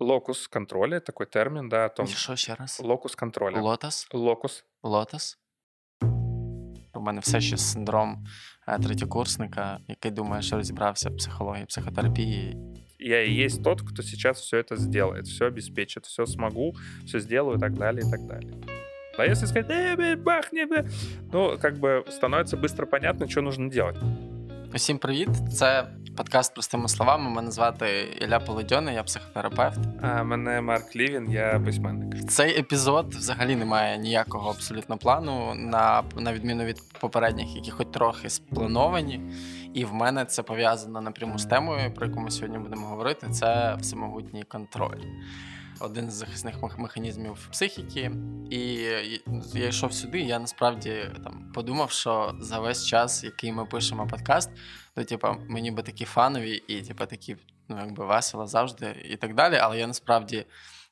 Локус контроля, такой термин, да, о том... Что, еще раз? Локус контроля. Лотос. У мене все ще синдром третьокурсника, який думає, що розібрався в психології, психотерапії. Я и есть тот, кто сейчас все это сделает, все обеспечит, все смогу, все сделаю и так далее, и так далее. А если сказать, ну, как бы становится быстро понятно, что нужно делать. Усім привіт, це подкаст простими словами. Мене звати Ілля Полудьонний, я психотерапевт. А мене Марк Лівін, я письменник. Цей епізод взагалі не має ніякого абсолютно плану, на відміну від попередніх, які хоч трохи сплановані. І в мене це пов'язано напряму з темою, про яку ми сьогодні будемо говорити, це всемогутній контроль. Один з захисних механізмів психіки. І я йшов сюди, я насправді там подумав, що за весь час, який ми пишемо подкаст, то типа ми ніби такі фанові і типа такі, ну, якби весело завжди і так далі, але я насправді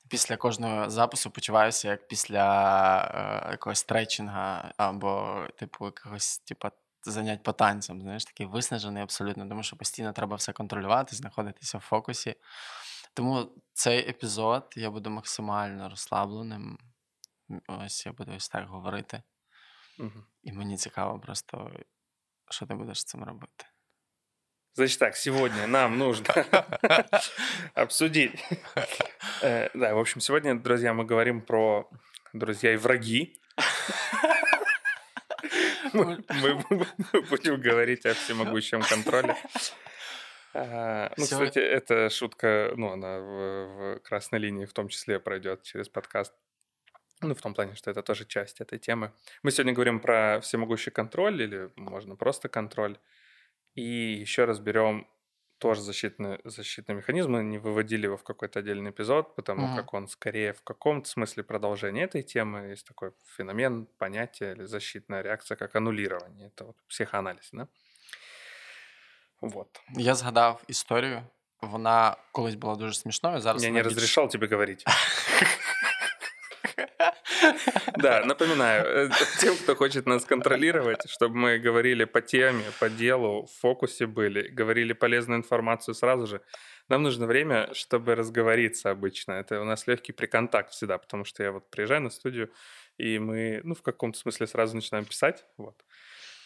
після кожного запису почуваюся як після якогось стретчинга або типу якогось типа занять по танцям, знаєш, такий виснажений абсолютно, тому що постійно треба все контролювати, знаходитися в фокусі. Тому цей епізод я буду максимально розслабленим. Ось я буду ось так говорити. Угу. І мені цікаво просто, що ти будеш з цим робити. Значит так, сегодня нам нужно обсудить. Да, в общем, сегодня, друзья, мы говорим про друзья и враги. Мы будем говорить о всемогущем контроле. Ну, сегодня... кстати, эта шутка, ну, она в красной линии в том числе пройдет через подкаст. Ну, в том плане, что это тоже часть этой темы. Мы сегодня говорим про всемогущий контроль, или можно просто контроль. И еще разберем тоже защитные механизмы. Не выводили его в какой-то отдельный эпизод, потому как он скорее в каком-то смысле продолжение этой темы. Есть такой феномен, понятие, или защитная реакция, как аннулирование. Это вот психоанализ, да? Вот. Я згадав історію. Вона колись була дуже смішною. Зараз я не розрішав тобі говорити. Да, напоминаю тем, кто хочет нас контролировать, чтобы мы говорили по теме, по делу, в фокусе были, говорили полезную информацию сразу же. Нам нужно время, чтобы разговориться обычно. Это у нас легкий приконтакт всегда, потому что я вот приезжаю на студию, и мы, ну, в каком-то смысле сразу начинаем писать, вот.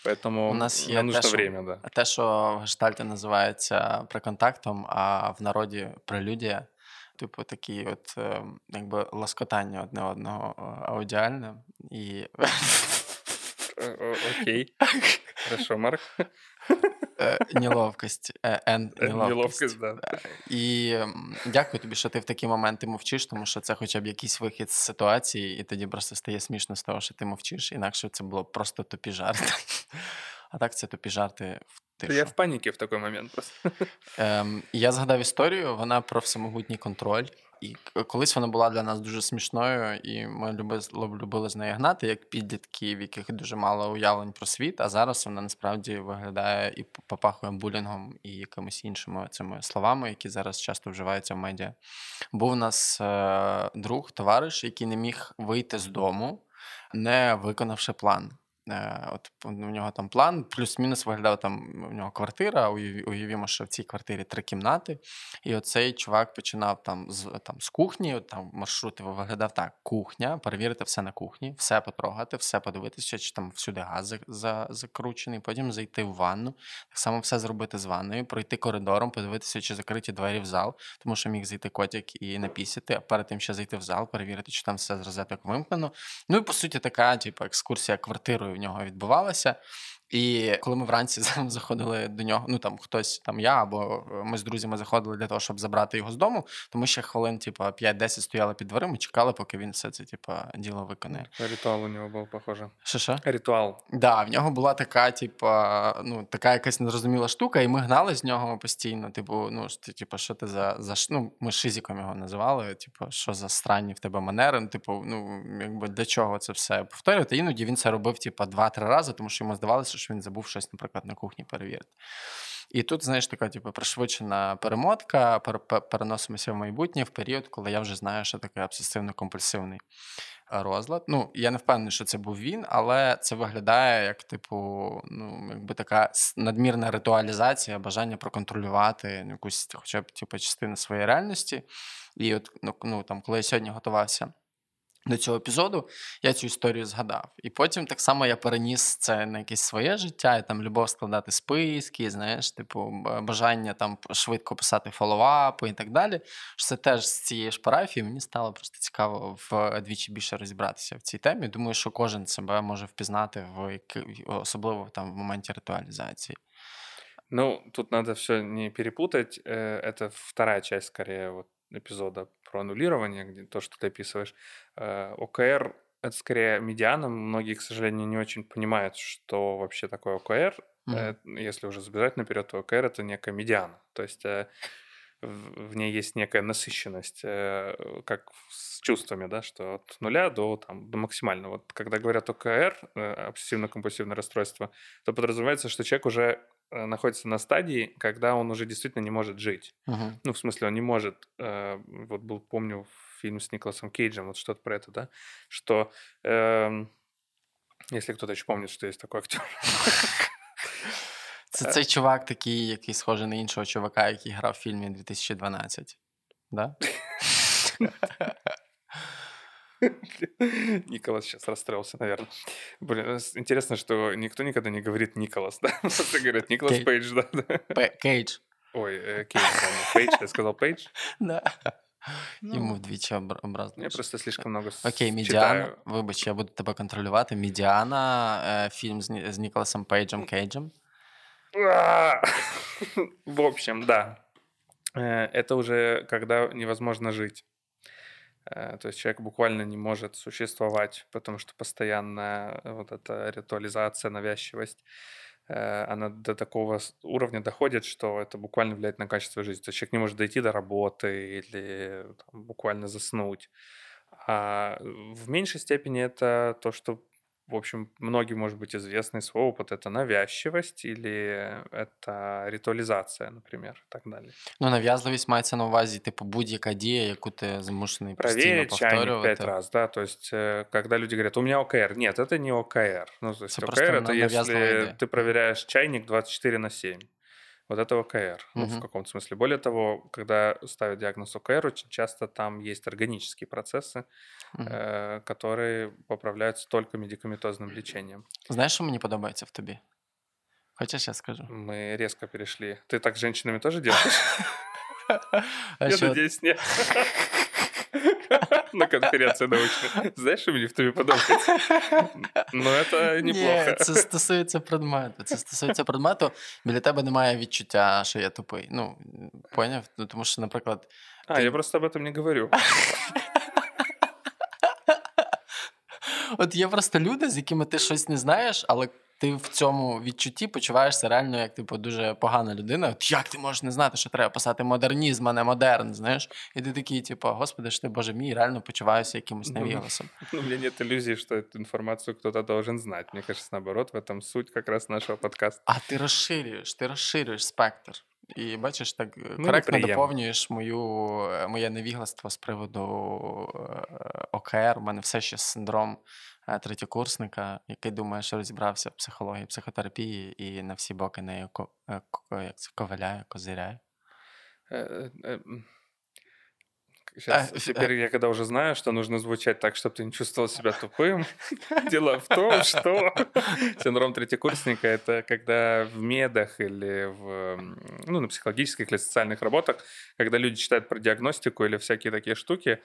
Поэтому у нас є те, що, время, да. Те, що в гештальті називається приконтактом, а в народі прелюдія, типу такі от якби ласкотання одне одного аудіальне. І... Окей. Хорошо, Марк. Неловкость. Неловкость, да. І дякую тобі, що ти в такі моменти мовчиш, тому що це хоча б якийсь вихід з ситуації, і тоді просто стає смішно з того, що ти мовчиш, інакше це було просто тупі жарти. А так це тупі жарти в тишу. Я в паніці в такий момент просто. Я згадав історію, вона про всемогутній контроль. І колись вона була для нас дуже смішною, і ми любили з нею гнати, як підлітки, в яких дуже мало уявлень про світ, а зараз вона насправді виглядає і попахує булінгом, і якимись іншими цими словами, які зараз часто вживаються в медіа. Був у нас друг, товариш, який не міг вийти з дому, не виконавши план. От у нього там план, плюс-мінус виглядав там у нього квартира, уявімо, що в цій квартирі 3 кімнати, і оцей чувак починав там з кухні, там маршрут виглядав так, кухня, перевірити все на кухні, все потрогати, все подивитися, чи там всюди газ закручений, потім зайти в ванну, так само все зробити з ванною, пройти коридором, подивитися, чи закриті двері в зал, тому що міг зайти котик і напісяти, а перед тим ще зайти в зал, перевірити, чи там все з розеток вимкнено. Ну і по суті така, типу, екскурсія квартирою в нього відбувалася, і коли ми вранці заходили до нього, ну там хтось, там я або ми з друзями заходили для того, щоб забрати його з дому, тому ще хвилин, типу, 5-10 стояли під дверима, чекали, поки він все це, типу, діло виконає. Ритуал у нього був, похоже. Що? Ритуал. Да, в нього була така, типу, ну, така якась незрозуміла штука, і ми гнали з нього постійно, типу, ну, типу, що ти за ну, ми шизіком його називали, типу, що за странні в тебе манери, типу, ну, якби для чого це все повторювати. Іноді він це робив, типу, 2-3 рази, тому що йому здавалося, що він забув щось, наприклад, на кухні перевірити. І тут, знаєш, така типу, пришвидшена перемотка, переносимося в майбутнє, в період, коли я вже знаю, що таке обсесивно-компульсивний розлад. Ну, я не впевнений, що це був він, але це виглядає як, типу, ну, якби така надмірна ритуалізація, бажання проконтролювати якусь хоча б типу, частину своєї реальності. І от, ну, там, коли я сьогодні готувався до цього епізоду, я цю історію згадав. І потім так само я переніс це на якесь своє життя, і там любов складати списки, знаєш, типу, бажання там швидко писати фоллоуапи і так далі. Що це теж з цієї ж парафії, мені стало просто цікаво вдвічі більше розібратися в цій темі. Думаю, що кожен себе може впізнати, особливо там в моменті ритуалізації. Ну, тут надо все не перепутать. Это вторая часть, скорее, вот эпизода про аннулирование, где то, что ты описываешь. ОКР — это скорее медиана. Многие, к сожалению, не очень понимают, что вообще такое ОКР. Mm-hmm. Если уже забежать наперед, то ОКР — это некая медиана. То есть в ней есть некая насыщенность, как с чувствами, да, что от нуля до максимального. Вот когда говорят ОКР, обсессивно-компульсивное расстройство, то подразумевается, что человек уже находится на стадии, когда он уже действительно не может жить. Uh-huh. Ну, в смысле, он не может... Вот был, помню, фильм с Николасом Кейджем, вот что-то про это, да? Что... Если кто-то еще помнит, что есть такой актер. Це цей чувак такий, який схожий на іншого чувака, який грав в фільмі 2012. Да? Николас сейчас расстроился, наверное. Блин, интересно, что никто никогда не говорит Николас, да? Просто говорят Николас Пейдж, да? Кейдж. Ой, Кейдж, Пейдж, я сказал Пейдж? Да. Йому вдвічі образно. Я просто слишком много читаю. Окей, медіана, вибач, я буду тебе контролювати. Медіана, фільм з Ніколасом Пейджем, Кейджем. В общем, да. Это уже когда невозможно жить. То есть человек буквально не может существовать, потому что постоянная вот эта ритуализация, навязчивость, она до такого уровня доходит, что это буквально влияет на качество жизни. То есть человек не может дойти до работы или там, буквально заснуть. А в меньшей степени это то, что, в общем, многим может быть известный свой опыт. Это навязчивость или это ритуализация, например, и так далее. Ну, навязливість мається на увазі, типу, будь-яка дія, яку ти змушений постійно повторювати. Проверить 5 раз, да, то есть, когда люди говорят, у меня ОКР. Нет, это не ОКР. Ну, то есть, це ОКР, это если ідея. Ты проверяешь чайник 24/7. Вот это ОКР, ну, в каком-то смысле. Более того, когда ставят диагноз ОКР, очень часто там есть органические процессы, которые поправляются только медикаментозным лечением. Знаешь, что мне подобается в тебе? Хочешь, я скажу? Мы резко перешли. Ты так с женщинами тоже делаешь? Я надеюсь, нет. На конференции научной. Знаешь, что мне в тобі подобається? Ну, це неплохо. Ні, це стосується предмету. Біля тебе немає відчуття, що я тупий. Ну, поняв? Ну, тому що, наприклад... я просто об этом не говорю. От є просто люди, з якими ти щось не знаєш, але ти в цьому відчутті почуваєшся реально як, типу, дуже погана людина. От як ти можеш не знати, що треба писати модернізм, а не модерн, знаєш? І ти такий, типу, господи ж ти, боже мій, реально почуваюся якимось невігласом. Ну, у мене нет ілюзії, що цю інформацію хтось должен знати. Мені кажется, наоборот, в этом суть якраз нашого подкасту. А ти розширюєш спектр. І, бачиш, так коректно доповнюєш моє невігластво з приводу ОКР. У мене все ще синдром третєкурсника, який думає, що розібрався в психології, психотерапії і на всі боки нею ковиляє, козиряє. Сейчас, теперь я когда уже знаю, что нужно звучать так, чтобы ты не чувствовал себя тупым, дело в том, что синдром третьекурсника – это когда в медах или на психологических или социальных работах, когда люди читают про диагностику или всякие такие штуки,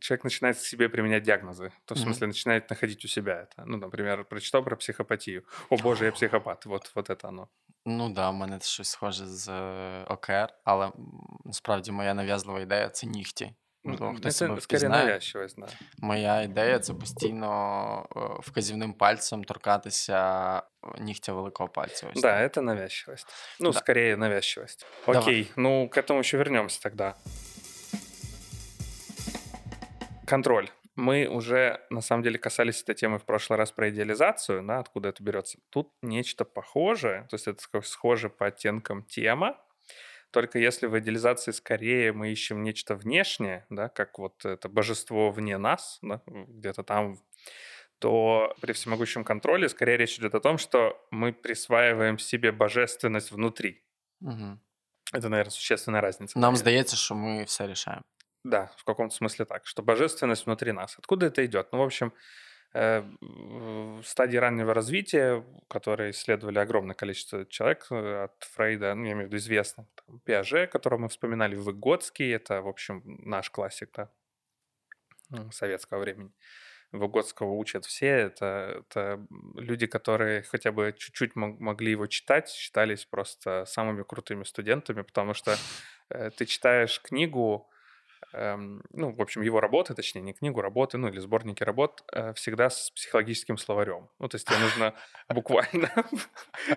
человек начинает к себе применять диагнозы. То, в смысле, начинает находить у себя это. Ну, например, прочитал про психопатию. О, боже, я психопат. Вот это оно. Ну, да, у мене це щось схоже з ОКР, але, насправді, моя нав'язлива ідея – це нігті. Можливо, хтось себе впізнає. Моя ідея – це постійно вказівним пальцем торкатися нігтя великого пальця. Ось, да, це нав'язливість. Ну, да. Скоріше, нав'язливість. Окей, давай. Ну, к этому ще вернемся тогда. Контроль. Мы уже, на самом деле, касались этой темы в прошлый раз про идеализацию, да, откуда это берется. Тут нечто похожее, то есть это схожая по оттенкам тема, только если в идеализации скорее мы ищем нечто внешнее, да, как вот это божество вне нас, да, где-то там, то при всемогущем контроле скорее речь идет о том, что мы присваиваем себе божественность внутри. Угу. Это, наверное, существенная разница. Нам здається, що ми все рішаємо. Да, в каком-то смысле так, что божественность внутри нас. Откуда это идет? Ну, в общем, стадии раннего развития, которые исследовали огромное количество человек от Фрейда, ну, я имею в виду известных, там, Пиаже, которого мы вспоминали, Выготский, это, в общем, наш классик, да, советского времени. Выготского учат все, это люди, которые хотя бы чуть-чуть могли его читать, считались просто самыми крутыми студентами, потому что ты читаешь книгу, ну, в общем, его работы, точнее, не книгу, работы, ну, или сборники работ, всегда с психологическим словарем. Ну, то есть тебе нужно буквально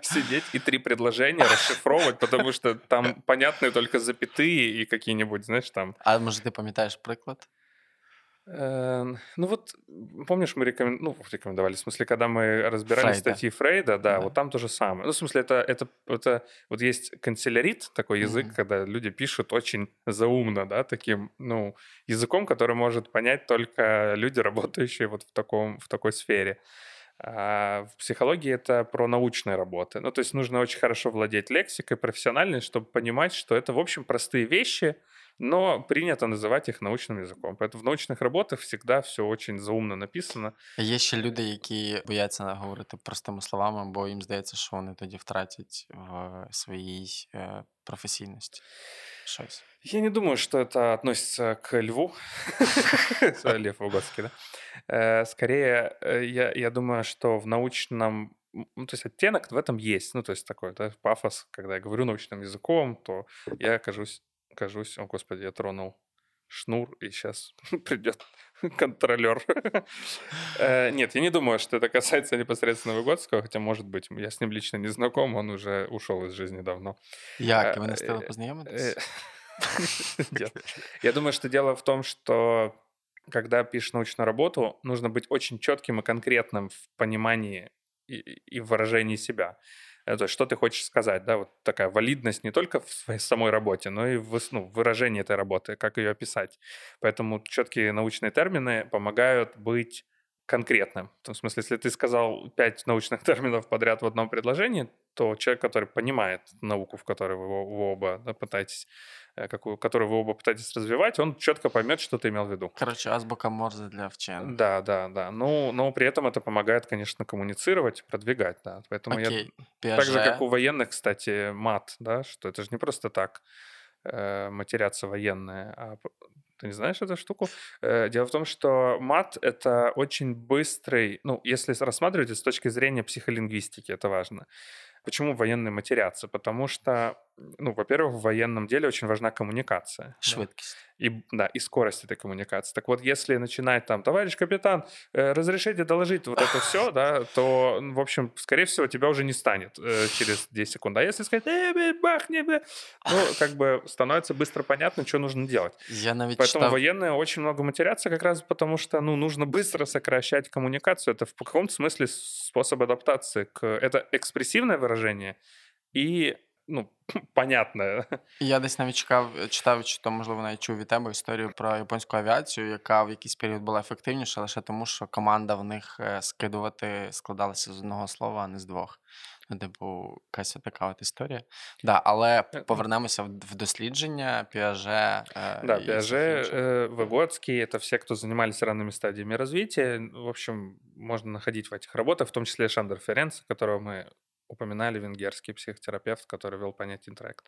сидеть и 3 предложения расшифровывать, потому что там понятны только запятые и какие-нибудь, знаешь, там... А может, ты помнишь приклад? Ну, вот, помнишь, мы рекомендовали, в смысле, когда мы разбирали статьи Фрейда, да, вот там то же самое. Ну, в смысле, это вот есть канцелярит, такой язык, когда люди пишут очень заумно, да, таким, ну, языком, который может понять только люди, работающие вот в такой сфере. А в психологии это про научные работы. Ну, то есть нужно очень хорошо владеть лексикой, профессиональной, чтобы понимать, что это, в общем, простые вещи, но принято називати їх научним язиком. Поэтому в научних роботах завжди все дуже заумно написано. Є ще люди, які бояться говорити простими словами, бо їм здається, що вони тоді втратять в своїй професійності щось. Я не думаю, що це відноситься к Льву. Лев Выготский, да? Скорее, я думаю, що в научному... Ну, то есть оттенок в этом есть. Ну, то есть такой, да, пафос, когда я говорю научным языком, то я кажусь, о господи, я тронул шнур, и сейчас придет контролер. Нет, я не думаю, что это касается непосредственно Выготского, хотя, может быть, я с ним лично не знаком, он уже ушел из жизни давно. Як, вы не стали познакомиться? Я думаю, что дело в том, что когда пишешь научную работу, нужно быть очень четким и конкретным в понимании и в выражении себя. То есть, что ты хочешь сказать, да, вот такая валидность не только в своей самой работе, но и в, ну, в выражении этой работы, как ее описать. Поэтому четкие научные термины помогают быть конкретным. В том смысле, если ты сказал 5 научных терминов подряд в одном предложении, то человек, который понимает науку, в которой вы оба, да, пытаетесь, какую, которую вы оба пытаетесь развивать, он четко поймет, что ты имел в виду. Короче, азбука Морзе для овчарок. Да, да, да. Ну, но при этом это помогает, конечно, коммуницировать, продвигать. Да. Поэтому окей. Я... Так же, как у военных, кстати, мат, да, что это же не просто так матерятся военные, а... Ты не знаешь эту штуку? Дело в том, что мат — это очень быстрый... Ну, если рассматривать с точки зрения психолингвистики, это важно. Почему военные матерятся? Потому что, ну, во-первых, в военном деле очень важна коммуникация. Швидкість. Да. И скорость этой коммуникации. Так вот, если начинать там, товарищ капитан, разрешите доложить вот это все, да, то, в общем, скорее всего, тебя уже не станет через 10 секунд. А если сказать, ну, как бы становится быстро понятно, что нужно делать. Поэтому военные очень много матерятся как раз потому, что, ну, нужно быстро сокращать коммуникацию. Это в каком-то смысле способ адаптации. Это экспрессивное выражение и... Ну, понятно. Я десь навіть читав, чи то, можливо, навіть чув від тебе історію про японську авіацію, яка в якийсь період була ефективніша лише тому, що команда в них скидувати складалася з одного слова, а не з двох. Ну, типу, якась така от історія. Да, але повернемося в дослідження. Піаже... Да, Піаже, Выготский, це всі, хто займалися ранними стадіями розвитку. В общем, можна знаходити в этих роботах, в тому числі Шандор Ференц, якого ми упоминали, венгерский психотерапевт, который вел понятие интроект.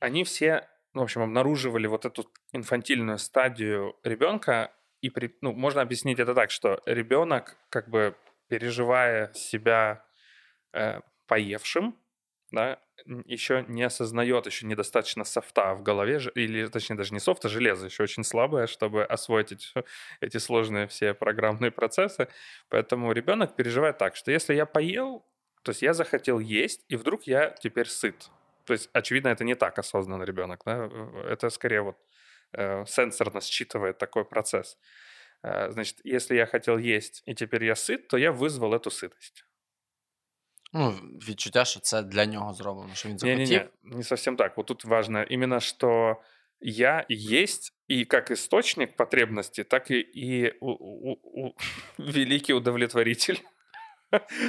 Они все, ну, в общем, обнаруживали вот эту инфантильную стадию ребенка. И ну, можно объяснить это так, что ребенок, как бы переживая себя поевшим, да, еще не осознает, еще недостаточно софта в голове, или, точнее, даже не софта, а железо еще очень слабое, чтобы освоить эти сложные все программные процессы. Поэтому ребенок переживает так, что если я поел, то есть я захотел есть, и вдруг я теперь сыт. То есть, очевидно, это не так осознанный ребенок. Да? Это скорее вот сенсорно считывает такой процесс. Значит, если я хотел есть, и теперь я сыт, то я вызвал эту сытость. Ну, відчуття, що це для нього зроблено, що він захотів. Не совсем так. Вот тут важно именно, что я есть, и как источник потребности, так и великий удовлетворитель.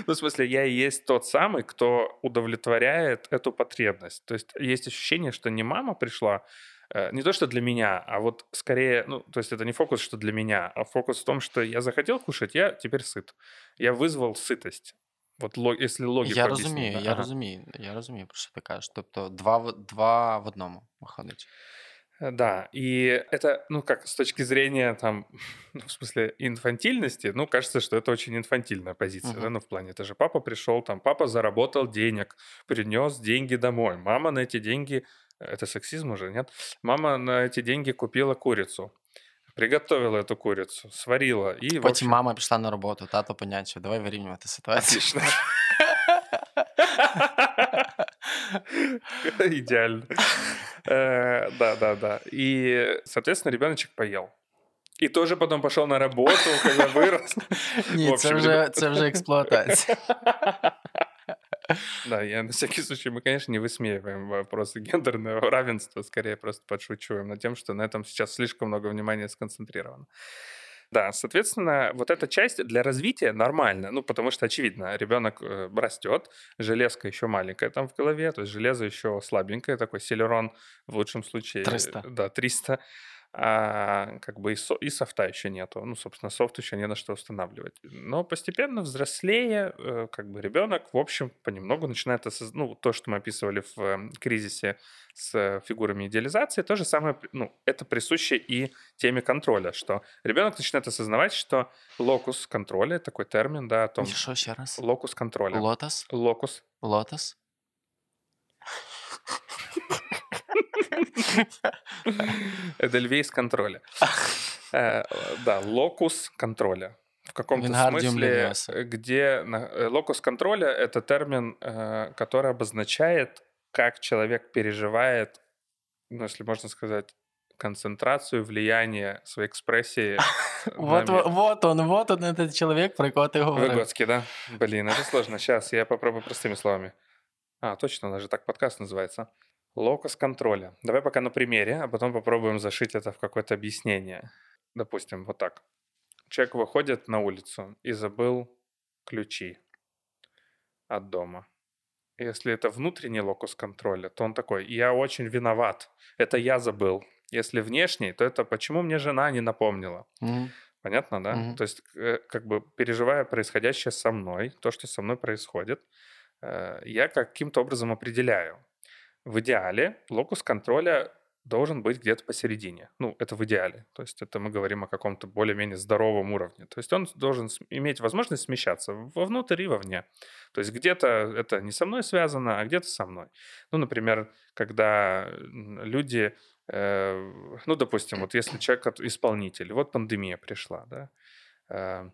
Ну, в смысле, я и есть тот самый, кто удовлетворяет эту потребность. То есть есть ощущение, что не мама пришла, не то, что для меня, а вот скорее, ну, то есть это не фокус, что для меня, а фокус в том, что я захотел кушать, я теперь сыт. Я вызвал сытость. От якщо логіка я розумію, об'яснити. Я розумію, про що ти кажеш. Тобто два в одному виходить. Да, и это, ну как, с точки зрения там, ну, в смысле инфантильности, ну кажется, что это очень инфантильная позиция, да, ну в плане, это же папа пришел, там папа заработал денег, принес деньги домой, мама на эти деньги, это сексизм уже, нет? Мама на эти деньги купила курицу. Приготовила эту курицу, сварила. И, потім общем... мама пішла на роботу, тато понячив. Давай вирівнювати ситуацію. Отлично. Идеально. Да. И, соответственно, ребеночек поел. И тоже потом пошел на работу, когда вырос. Нет, це вже експлуатація. Да, я на всякий случай, мы, конечно, не высмеиваем вопросы гендерного равенства, скорее просто подшучиваем над тем, что на этом сейчас слишком много внимания сконцентрировано. Да, соответственно, вот эта часть для развития нормально, ну, потому что, очевидно, ребенок растет, железка еще маленькая там в голове, то есть железо еще слабенькое, такой селерон в лучшем случае. 300. Да, 300. А как бы и софта еще нету. Ну, собственно, софт еще не на что устанавливать. Но постепенно, взрослее, как бы ребенок, в общем, понемногу начинает осознавать, ну, то, что мы описывали в кризисе с фигурами идеализации, то же самое, ну, это присуще и теме контроля, что ребенок начинает осознавать, что локус контроля, такой термин, да, о том... Еще раз. Локус контроля. Лотос. Локус. Лотос. Эдельвейс контроля. Да, локус контроля. В каком-то смысле, где локус контроля — это термин, который обозначает, как человек переживает, ну, если можно сказать, концентрацию, влияние своей экспрессии. Вот он, этот человек, про кого ты говоришь. Выготский, да? Блин, это сложно. Сейчас я попробую простыми словами. А, точно, у нас же так подкаст называется. Локус контроля. Давай пока на примере, а потом попробуем зашить это в какое-то объяснение. Допустим, вот так. Человек выходит на улицу и забыл ключи от дома. Если это внутренний локус контроля, то он такой: я очень виноват, это я забыл. Если внешний, то это почему мне жена не напомнила. Mm-hmm. Понятно, да? Mm-hmm. То есть как бы переживая происходящее со мной, то, что со мной происходит, я каким-то образом определяю. В идеале локус контроля должен быть где-то посередине. Ну, это в идеале. То есть это мы говорим о каком-то более-менее здоровом уровне. То есть он должен иметь возможность смещаться вовнутрь и вовне. То есть где-то это не со мной связано, а где-то со мной. Ну, например, когда люди... ну, допустим, вот если человек исполнитель, вот пандемия пришла, да,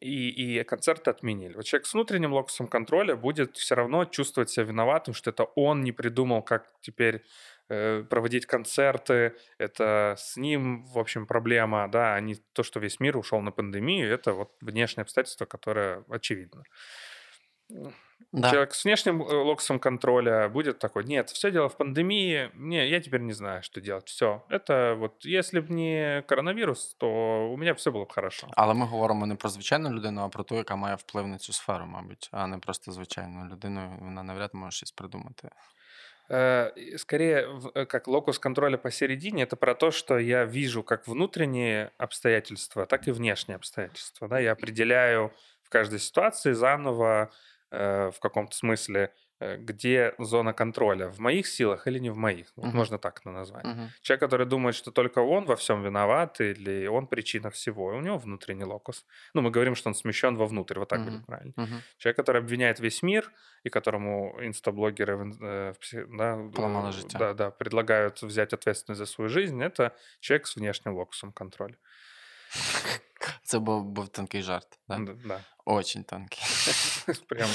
и концерты отменили. Вот человек с внутренним локусом контроля будет все равно чувствовать себя виноватым, что это он не придумал, как теперь проводить концерты, это с ним, в общем, проблема, да, а не то, что весь мир ушел на пандемию, это вот внешнее обстоятельство, которое очевидно. Да. Человек с внешним локусом контроля будет такой: нет, все дело в пандемии, не, я теперь не знаю, что делать, все. Это вот, если б не коронавірус, то у мене все було б хорошо. Але ми говоримо не про звичайну людину, а про ту, яка має вплив на цю сферу, мабуть, а не просто звичайну людину, вона навряд може щось придумати. Скорее, как локус контроля посередине, это про то, что я вижу как внутренние обстоятельства, так и внешние обстоятельства, да, я определяю в каждой ситуации заново в каком-то смысле, где зона контроля, в моих силах или не в моих, вот можно так это назвать. Человек, который думает, что только он во всем виноват, или он причина всего, у него внутренний локус. Ну, мы говорим, что он смещен вовнутрь, вот так будет правильно. Человек, который обвиняет весь мир, и которому инстаблогеры предлагают взять ответственность за свою жизнь, это человек с внешним локусом контроля. Це був тонкий жарт, так? Да. Очень тонкий. Прям.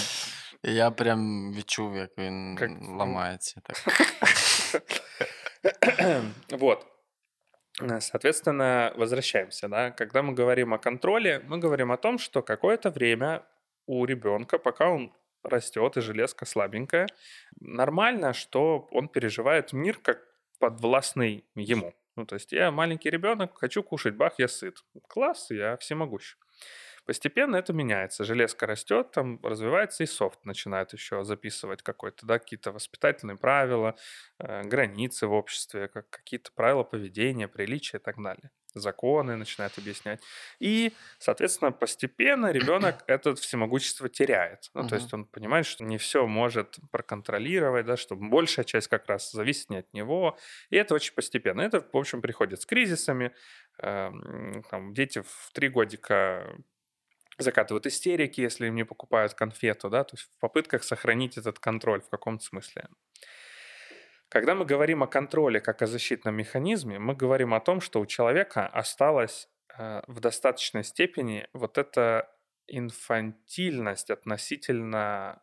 Я прям відчув, як він ламається. Так. Вот. Соответственно, возвращаемся, да, когда мы говорим о контроле, мы говорим о том, что какое-то время у ребенка, пока он растет и железка слабенькая, нормально, что он переживает мир как подвластный ему. Ну, то есть я маленький ребенок, хочу кушать, бах, я сыт. Класс, я всемогущ. Постепенно это меняется, железка растет, там развивается и софт начинает еще записывать какой-то, да, какие-то воспитательные правила, границы в обществе, какие-то правила поведения, приличия и так далее. Законы начинает объяснять. И, соответственно, постепенно ребенок это всемогущество теряет. Ну, то есть он понимает, что не все может проконтролировать, да, что большая часть как раз зависит не от него. И это очень постепенно. Это, в общем, приходит с кризисами. Там, дети в 3 годика закатывают истерики, если им не покупают конфету. Да, то есть в попытках сохранить этот контроль в каком-то смысле. Когда мы говорим о контроле как о защитном механизме, мы говорим о том, что у человека осталась в достаточной степени вот эта инфантильность относительно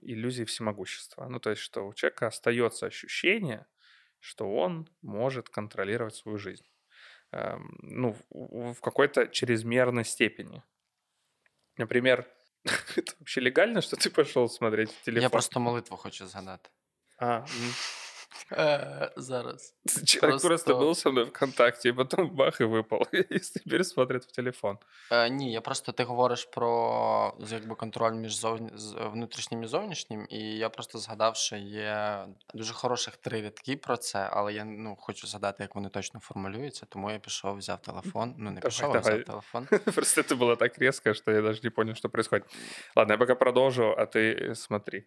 иллюзии всемогущества. Ну, то есть, что у человека остается ощущение, что он может контролировать свою жизнь. Ну, в какой-то чрезмерной степени. Например, это вообще легально, что ты пошел смотреть телефон? Я просто молитву хочу згадати. Зараз. Человек просто был со мной в контакті, і потім бах і випав. І тепер смотрить в телефон. Ні, я просто, ти говориш про якби контроль між внутрішнім і зовнішнім, і я просто згадав, що є дуже хороших 3 рядки про це, але я хочу згадати, як вони точно формулюються, тому я пішов, взяв телефон. Ну, не пішов, а взяв телефон. Просто це було так різко, що я навіть не зрозумів, що відбувається. Ладно, я поки продовжу, а ти смотри.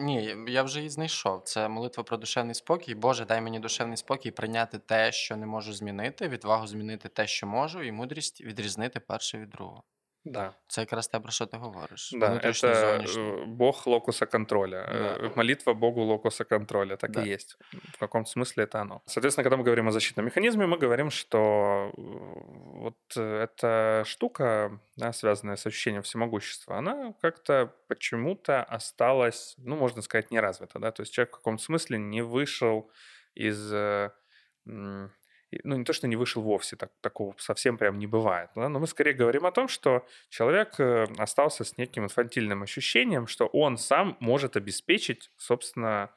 Ні, я вже її знайшов. Це молитва про душевний спокій. Боже, дай мені душевний спокій прийняти те, що не можу змінити, відвагу змінити те, що можу, і мудрість відрізнити перше від другого. Да. Це якраз те, про що ти говориш. Да, это Бог локуса контроля. Да. Молитва Богу локуса контроля. Так да. И есть. В каком-то смысле это оно. Соответственно, когда мы говорим о защитном механизме, мы говорим, что вот эта штука, да, связанная с ощущением всемогущества, она как-то почему-то осталась, ну, можно сказать, неразвита. Да? То есть человек в каком-то смысле не вышел из... Ну, не то, что не вышел вовсе, такого совсем прям не бывает. Да? Но мы скорее говорим о том, что человек остался с неким инфантильным ощущением, что он сам может обеспечить, собственно,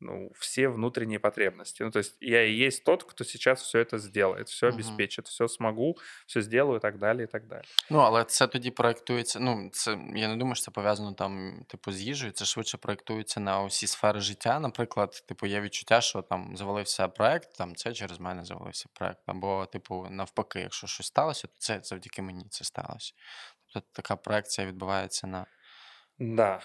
ну, все внутренние потребности. Ну, то есть я и есть тот, кто сейчас все это сделает, все обеспечит, все смогу, все сделаю і так далі, і так далі. Ну, але це тоді проєктується, ну, це, я не думаю, що це пов'язано там, типу, з їжею, це швидше проєктується на усі сфери життя, наприклад, типу, є відчуття, що там завалився проєкт, там, це через мене завалився проєкт, або, типу, навпаки, якщо щось сталося, то це завдяки мені це сталося. Тобто така проєкція відбувається на... Да.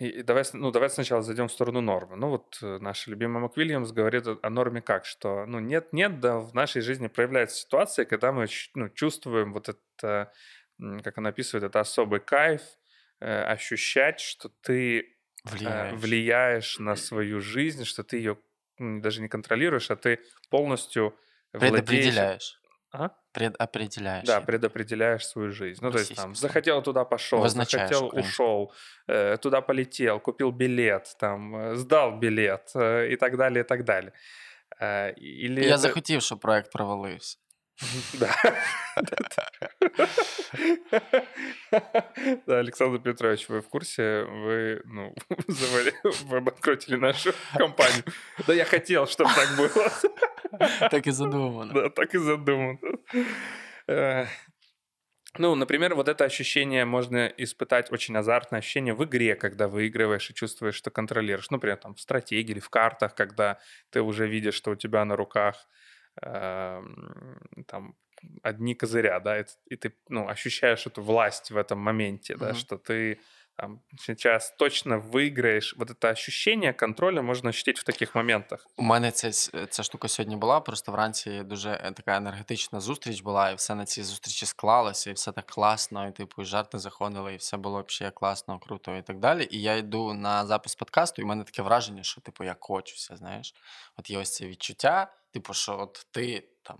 И давай сначала зайдем в сторону нормы. Ну вот наш любимый МакВільямс говорит о норме как, что ну нет-нет, да в нашей жизни проявляется ситуация, когда мы чувствуем вот это, как она описывает, это особый кайф, ощущать, что ты влияешь на свою жизнь, что ты ее даже не контролируешь, а ты полностью владеешь. Ага. Предопределяешь. Да, предопределяешь свою жизнь. Ну, то есть там захотел, туда пошел, захотел, ушел, туда полетел, купил билет, там, сдал билет и так далее, и так далее. Или я захотів, щоб проект провалився. Да, Александр Петрович, вы в курсе? Вы обанкротили нашу компанию. Да, я хотел, чтобы так было. Так и задумано. Да, так и задумано. Ну, например, вот это ощущение можно испытать, очень азартное ощущение в игре, когда выигрываешь и чувствуешь, что контролируешь. Например, там в стратегии или в картах, когда ты уже видишь, что у тебя на руках там одни козыря, да, и ты, ну, ощущаешь эту власть в этом моменте, да, что ты там сейчас точно виграєш. Вот это ощущение контроля можна ощутити в таких моментах. У мене ця штука сьогодні була, просто вранці дуже така енергетична зустріч була, і все на цій зустрічі склалося, і все так класно, і типу, і жарти заходили, і все було взагалі класно, круто і так далі. І я йду на запис подкасту, і в мене таке враження, що типу, я кочуся, знаєш. От є ось це відчуття, типу, що от ти там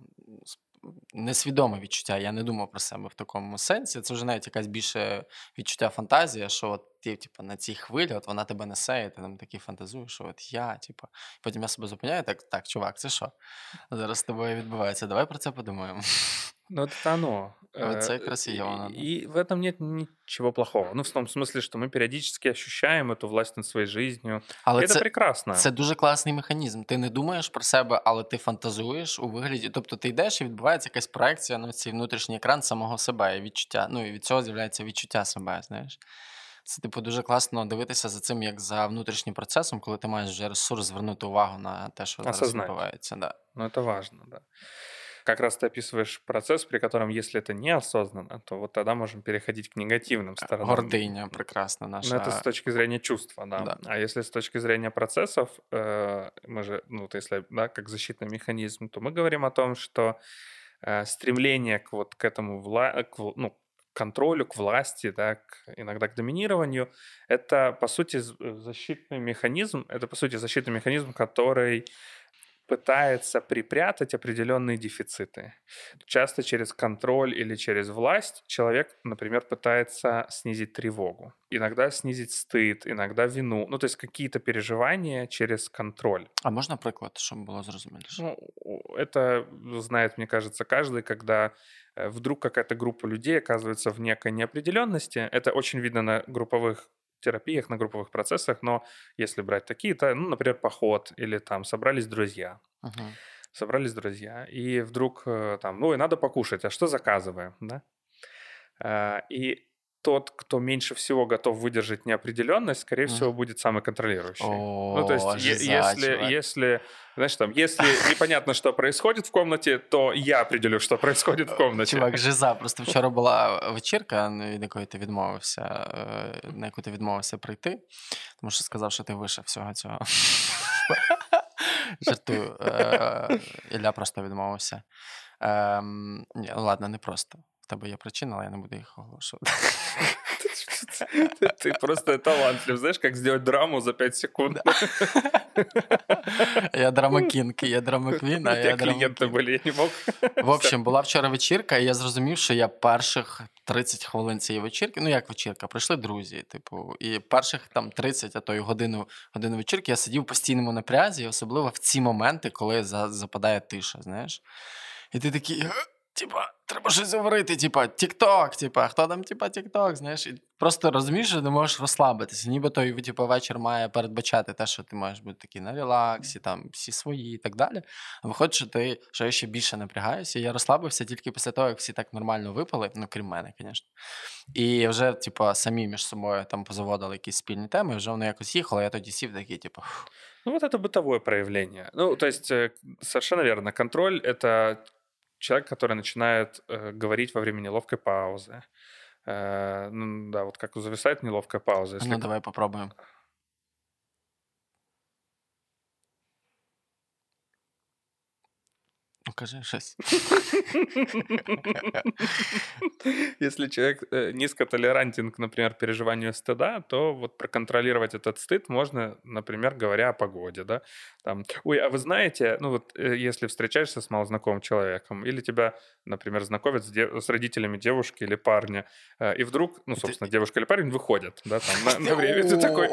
несвідоме відчуття. Я не думав про себе в такому сенсі. Це вже навіть якась більше відчуття фантазія, що от ти типу, на цій хвилі, от вона тебе несе, і ти там такий фантазуєш, що от я, типу. Потім я себе зупиняю, так, чувак, це що? Зараз з тобою відбувається. Давай про це подумаємо. Ну, это оно. Вот это как раз и оно. И в этом нет ничего плохого. Ну, в том смысле, что мы периодически ощущаем эту власть над своей жизнью. Але це прекрасно. Це дуже класний механізм. Ти не думаєш про себе, але ти фантазуєш у вигляді. Тобто ти йдеш і відбувається якась проекція на цей внутрішній екран самого себе і відчуття. Ну, і від цього з'являється відчуття себе, знаєш. Це, типу, дуже класно дивитися за цим, як за внутрішнім процесом, коли ти маєш вже ресурс звернути увагу на те, що зараз відбувається. Да. Ну, это важно, да. Как раз ты описываешь процесс, при котором, если это неосознанно, то вот тогда можем переходить к негативным сторонам. Гордыня прекрасна наша. Но это с точки зрения чувства, да. Да. А если с точки зрения процессов, мы же, ну, если, да, как защитный механизм, то мы говорим о том, что стремление к вот к этому, ну, контролю, к власти, да, иногда к доминированию, это, по сути, защитный механизм, который... пытается припрятать определенные дефициты. Часто через контроль или через власть человек, например, пытается снизить тревогу, иногда снизить стыд, иногда вину. Ну, то есть какие-то переживания через контроль. А можно приклад, чтобы было зрозуміліше? Ну, это знает, мне кажется, каждый, когда вдруг какая-то группа людей оказывается в некой неопределенности. Это очень видно на групповых терапиях, на групповых процессах, но если брать такие, то, ну, например, поход или там собрались друзья. Uh-huh. И вдруг там, ну, и надо покушать, а что заказываем, да? И тот, кто меньше всего готов выдержать неопределенность, скорее всего, будет самый контролирующий. Ну, то есть, если, знаешь, там, если непонятно, что происходит в комнате, то я определю, что происходит в комнате. Чувак, жиза. Просто вчора була вечірка, від якої ти відмовився, на яку ти відмовився прийти, тому що сказав, що ти вийшов всього цього. Жартую. Ілля просто відмовився. Ладно, не просто. Тебе є причина, але я не буду їх оголошувати. Ти просто талантлив. Знаєш, як зробити драму за 5 секунд? Я драмакінг, я драмаквін, а я клієнти були, я не мог. В общем, була вчора вечірка, і я зрозумів, що я перших 30 хвилин цієї вечірки, ну як вечірка, прийшли друзі, типу, і перших там 30, а то й годину вечірки я сидів в постійному напрязі, особливо в ці моменти, коли западає тиша, знаєш. І ти такий... Типа, треба щось говорити, типа, тік-ток, типа, хто там, типа, тік-ток, знаєш, і просто розумієш, що ти можеш розслабитися, нібито і, типу, вечір має передбачати те, що ти маєш бути такий на релаксі, там, всі свої і так далі, а виходить, що я ще більше напрягаюся, і я розслабився тільки після того, як всі так нормально випали, ну, крім мене, звісно, і вже, типа, самі між собою там позаводили якісь спільні теми, вже воно якось їхало, я тоді сів такий, типа... Ну, вот это бытовое проявление, ну, то есть, совершенно верно, контроль, это... Человек, который начинает говорить во время неловкой паузы. Ну да, вот как зависает неловкая пауза. Если... Ну давай попробуем. Ну, кажи, шесть. Если человек низкотолерантен, например, к переживанию стыда, то вот проконтролировать этот стыд можно, например, говоря о погоде, да? Там, ой, а вы знаете, ну вот если встречаешься с малознакомым человеком, или тебя, например, знакомят с родителями девушки или парня, и вдруг, ну, собственно, девушка или парень выходят, да, там, на время, ты такой,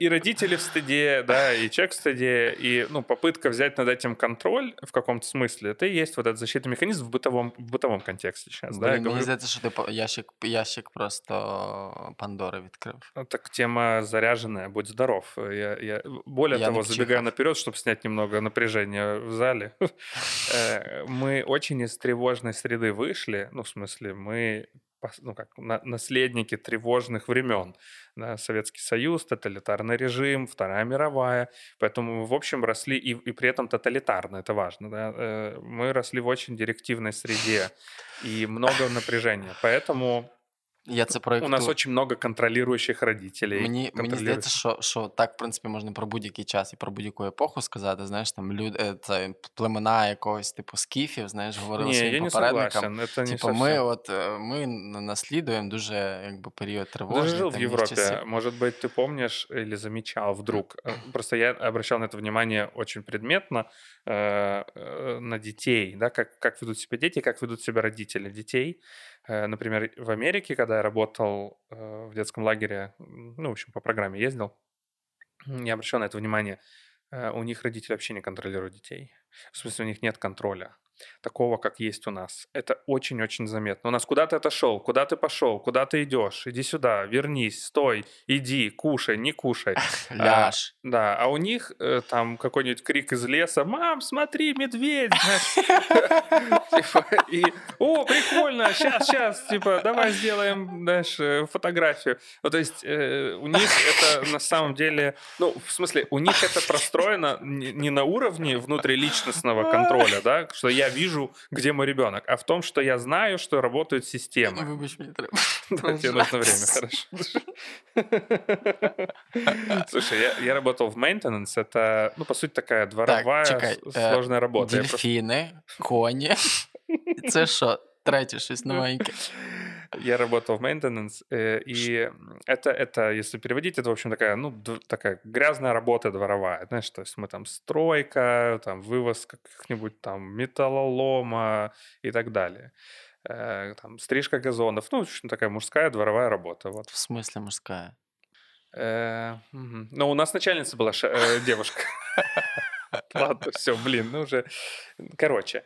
и родители в стыде, да, и человек в стыде, и, ну, попытка взять над этим контроль в каком-то смысле, это и есть вот этот защитный механизм в бытовом контексте сейчас. Блин, да, мне кажется, что ты ящик просто Пандоры открыл. Так тема заряженная, будь здоров. Я более я того, забегая наперед, чтобы снять немного напряжения в зале, мы очень из тревожной среды вышли, ну, в смысле, мы... ну, как наследники тревожных времен. Да, Советский Союз, тоталитарный режим, Вторая мировая. Поэтому мы, в общем, росли и при этом тоталитарно, это важно. Да? Мы росли в очень директивной среде и много напряжения. Поэтому Я це проєктую. У нас дуже багато контролюючих родителів. Мені здається, що так, в принципі, можна про будь-який час і про будь-яку епоху сказати. Знаєш, там люди, це племена якогось типу скіфів, знаєш, говорили своїм попередникам. Типу, ми наслідуємо дуже якби період тривожний. Ти жив в Європі. Може бути, ти пам'ятаєш або замічав вдруг. Просто я обращав на це внимание очень предметно на дітей, да, як ведуть себе діти, як ведуть себе родителі дітей. Например, в Америке, когда я работал в детском лагере, ну, в общем, по программе ездил, я обращал на это внимание, у них родители вообще не контролируют детей. В смысле, у них нет контроля такого, как есть у нас. Это очень-очень заметно. У нас куда ты отошел, куда ты пошел, куда ты идешь, иди сюда, вернись, стой, иди, кушай, не кушай. Ляж. Да, а у них там какой-нибудь крик из леса, мам, смотри, медведь. О, прикольно, сейчас, типа, давай сделаем, знаешь, фотографию. Ну, то есть у них это на самом деле, ну, в смысле, у них это простроено не на уровне внутриличностного контроля, да, что я вижу, где мой ребенок, а в том, что я знаю, что работают системы. Вибач, мені треба. Да, тебе нужно время, хорошо. Слушай, я работал в maintenance, это, ну, по сути, такая дворовая, так, сложная работа. Дельфины, кони, це що, третє щось новеньке? Я работал в maintenance, и это, если переводить, это, в общем, такая, ну, такая грязная работа дворовая, знаешь, то есть мы там стройка, там вывоз каких-нибудь там металлолома и так далее, там стрижка газонов, ну, в общем, такая мужская дворовая работа. Вот. В смысле мужская? Ну, у нас начальница была девушка. Ладно, все, блин, ну уже, короче.